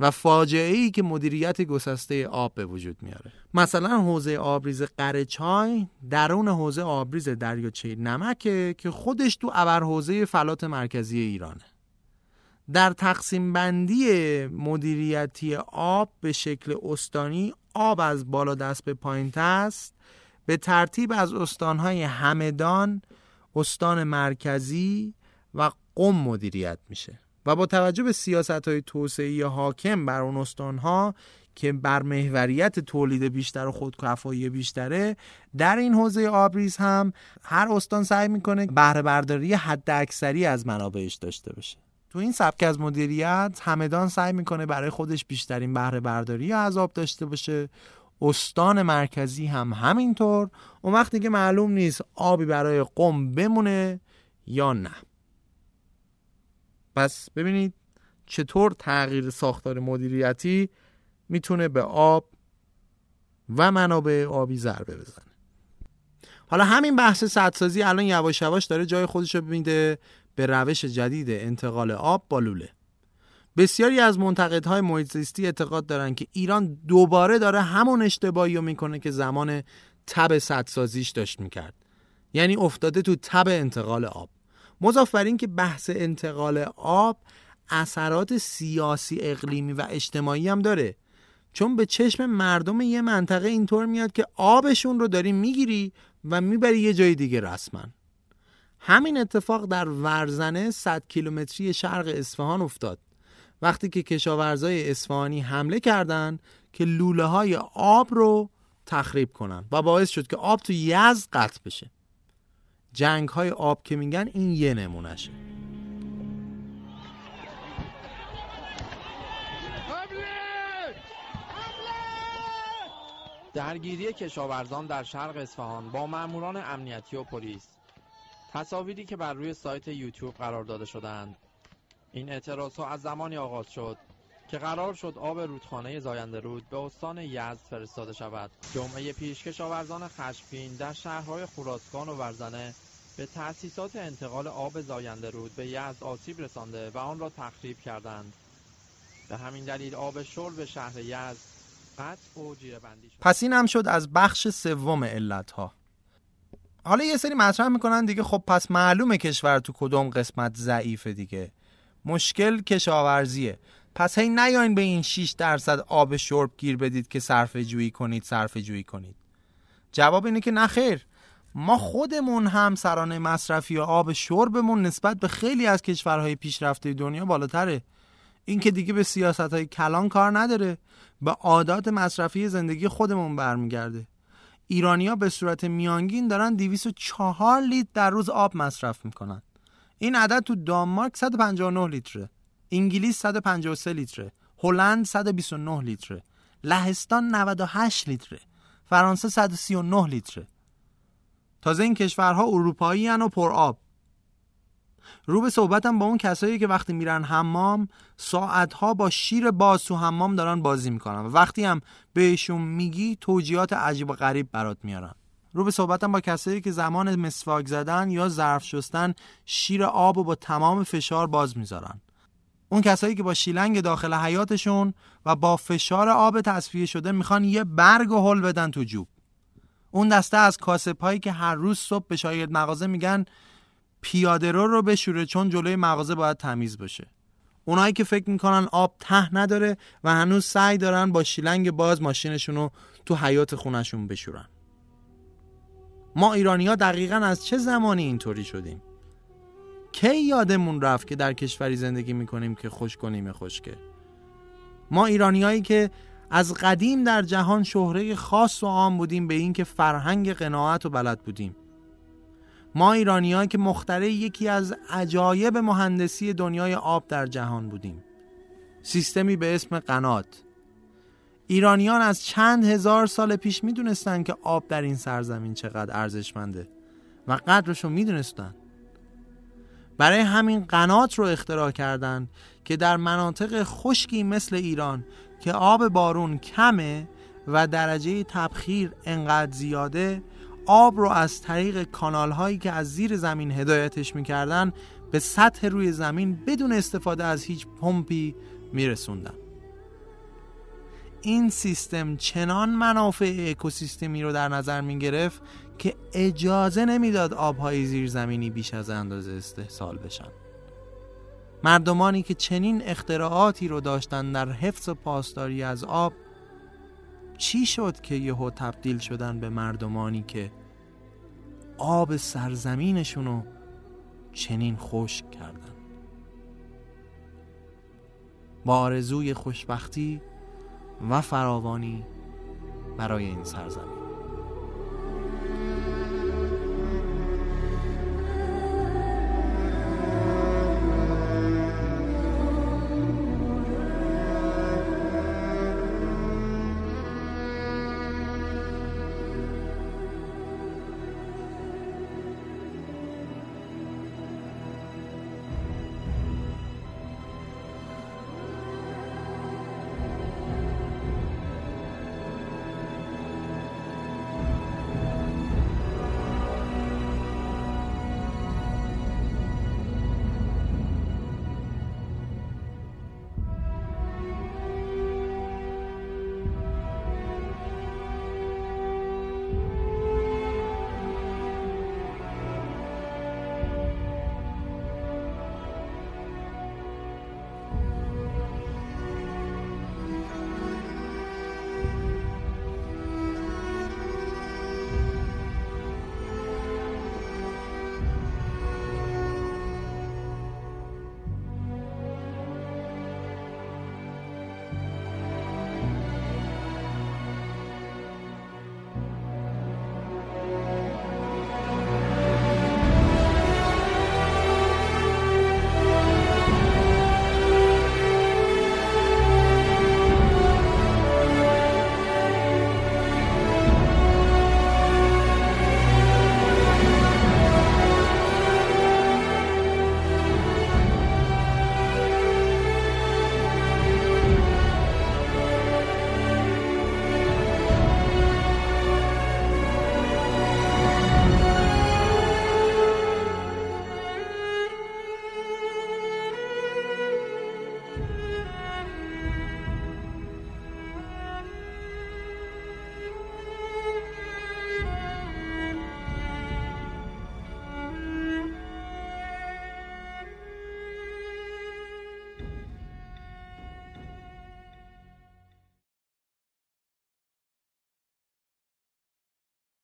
و فاجعه‌ای که مدیریت گسسته آب به وجود میاره. مثلا حوزه آبریز قره چای درون حوزه آبریز دریاچه نمکه که خودش تو ابرحوزه فلات مرکزی ایرانه. در تقسیم بندی مدیریتی آب به شکل استانی آب از بالا دست به پایین است به ترتیب از استان‌های همدان، استان مرکزی و قم مدیریت میشه و با توجه به سیاست‌های توسعه‌ای حاکم بر اون استان‌ها که بر محوریت تولید بیشتر و خودکفایی بیشتره در این حوزه آبریز هم هر استان سعی میکنه بهره برداری حداکثری از منابعش داشته باشه. تو این سبک از مدیریت همدان سعی میکنه برای خودش بیشترین بهره برداری از آب داشته باشه، استان مرکزی هم همینطور. اون وقت دیگه معلوم نیست آبی برای قم بمونه یا نه. پس ببینید چطور تغییر ساختار مدیریتی میتونه به آب و منابع آبی ضربه بزنه. حالا همین بحث سدسازی الان یواش یواش داره جای خودش رو میده به روش جدید انتقال آب با لوله. بسیاری از منتقدهای محیط زیستی اعتقاد دارند که ایران دوباره داره همون اشتباهی رو میکنه که زمان تب سدسازیش داشت میکرد، یعنی افتاده تو تب انتقال آب. مضاف بر این که بحث انتقال آب اثرات سیاسی، اقلیمی و اجتماعی هم داره، چون به چشم مردم یه منطقه اینطور میاد که آبشون رو داری میگیری و میبری یه جای دیگه رسما. همین اتفاق در ورزنه صد کیلومتری شرق اصفهان افتاد وقتی که کشاورزای اصفهانی حمله کردن که لوله های آب رو تخریب کنن و باعث شد که آب تو یزد قطع بشه. جنگ های آب که میگن این یه نمونشه. درگیری کشاورزان در شرق اصفهان با ماموران امنیتی و پلیس. تصاویری که بر روی سایت یوتیوب قرار داده شدند. این اعتراضها از زمانی آغاز شد که قرار شد آب رودخانه زاینده رود به استان یزد فرستاده شود. جمعه پیش کشاورزان خشمگین در شهرهای خراسان و ورزنه به تأسیسات انتقال آب زاینده رود به یزد آسیب رسانده و آن را تخریب کردند. به همین دلیل آب شرب به شهر یزد قطع و جیره‌بندی شد. پس این هم شد از بخش سوم علت‌ها. حالا یه سری مطرح میکنن دیگه، خب پس معلومه کشور تو کدوم قسمت ضعیفه دیگه. مشکل کشاورزیه. پس هی نیاین به این شش درصد آب شرب گیر بدید که صرفه جویی کنید صرفه جویی کنید. جواب اینه که نه خیر، ما خودمون هم سرانه مصرفی آب شربمون نسبت به خیلی از کشورهای پیشرفته دنیا بالاتره. این که دیگه به سیاست‌های کلان کار نداره، به عادات مصرفی زندگی خودمون برمیگرده. ایرانی‌ها به صورت میانگین دارن دویست و چهار لیتر در روز آب مصرف میکنن. این عدد تو دانمارک صد و پنجاه و نه لیتره، انگلیس صد و پنجاه و سه لیتره، هلند صد و بیست و نه لیتره، لهستان نود و هشت لیتره، فرانسه صد و سی و نه لیتره. تازه این کشورها اروپایی هن و پر آب. رو به صحبتم با اون کسایی که وقتی میرن حمام ساعتها با شیر باز تو حمام دارن بازی میکنن و وقتی هم بهشون میگی توجیهات عجیب و غریب برات میارن. رو به صحبتم با کسایی که زمان مسواک زدن یا ظرف شستن شیر آب رو با تمام فشار باز میذارن. اون کسایی که با شیلنگ داخل حیاتشون و با فشار آب تصفیه شده میخوان یه برگ رو هل بدن تو جوب. اون دسته از کاسب‌هایی که هر روز صبح به شاید مغازه میگن پیاده رو رو بشوره چون جلوی مغازه باید تمیز باشه. اونایی که فکر میکنن آب ته نداره و هنوز سعی دارن با شیلنگ باز ماشینشون رو تو حیاط خونشون بشورن. ما ایرانی‌ها دقیقاً از چه زمانی اینطوری شدیم؟ کی یادمون رفت که در کشوری زندگی میکنیم که خشکنیم خشکه؟ ما ایرانیایی که از قدیم در جهان شهره خاص و عام بودیم به این که فرهنگ قناعت و بلد بودیم. ما ایرانی‌ها که مخترع یکی از عجایب مهندسی دنیای آب در جهان بودیم، سیستمی به اسم قنات. ایرانیان از چند هزار سال پیش میدونستن که آب در این سرزمین چقدر ارزشمنده و قدرشو میدونستن. برای همین قنات رو اختراع کردن که در مناطق خشکی مثل ایران که آب بارون کمه و درجه تبخیر انقدر زیاده، آب رو از طریق کانال هایی که از زیر زمین هدایتش میکردن به سطح روی زمین بدون استفاده از هیچ پمپی میرسوندن. این سیستم چنان منافع اکوسیستمی رو در نظر میگرفت که اجازه نمیداد آبهای زیرزمینی بیش از اندازه استحصال بشن. مردمانی که چنین اختراعاتی رو داشتن در حفظ پاسداری از آب، چی شد که یهو تبدیل شدن به مردمانی که آب سرزمینشونو چنین خشک کردن؟ با آرزوی خوشبختی و فراوانی برای این سرزمین.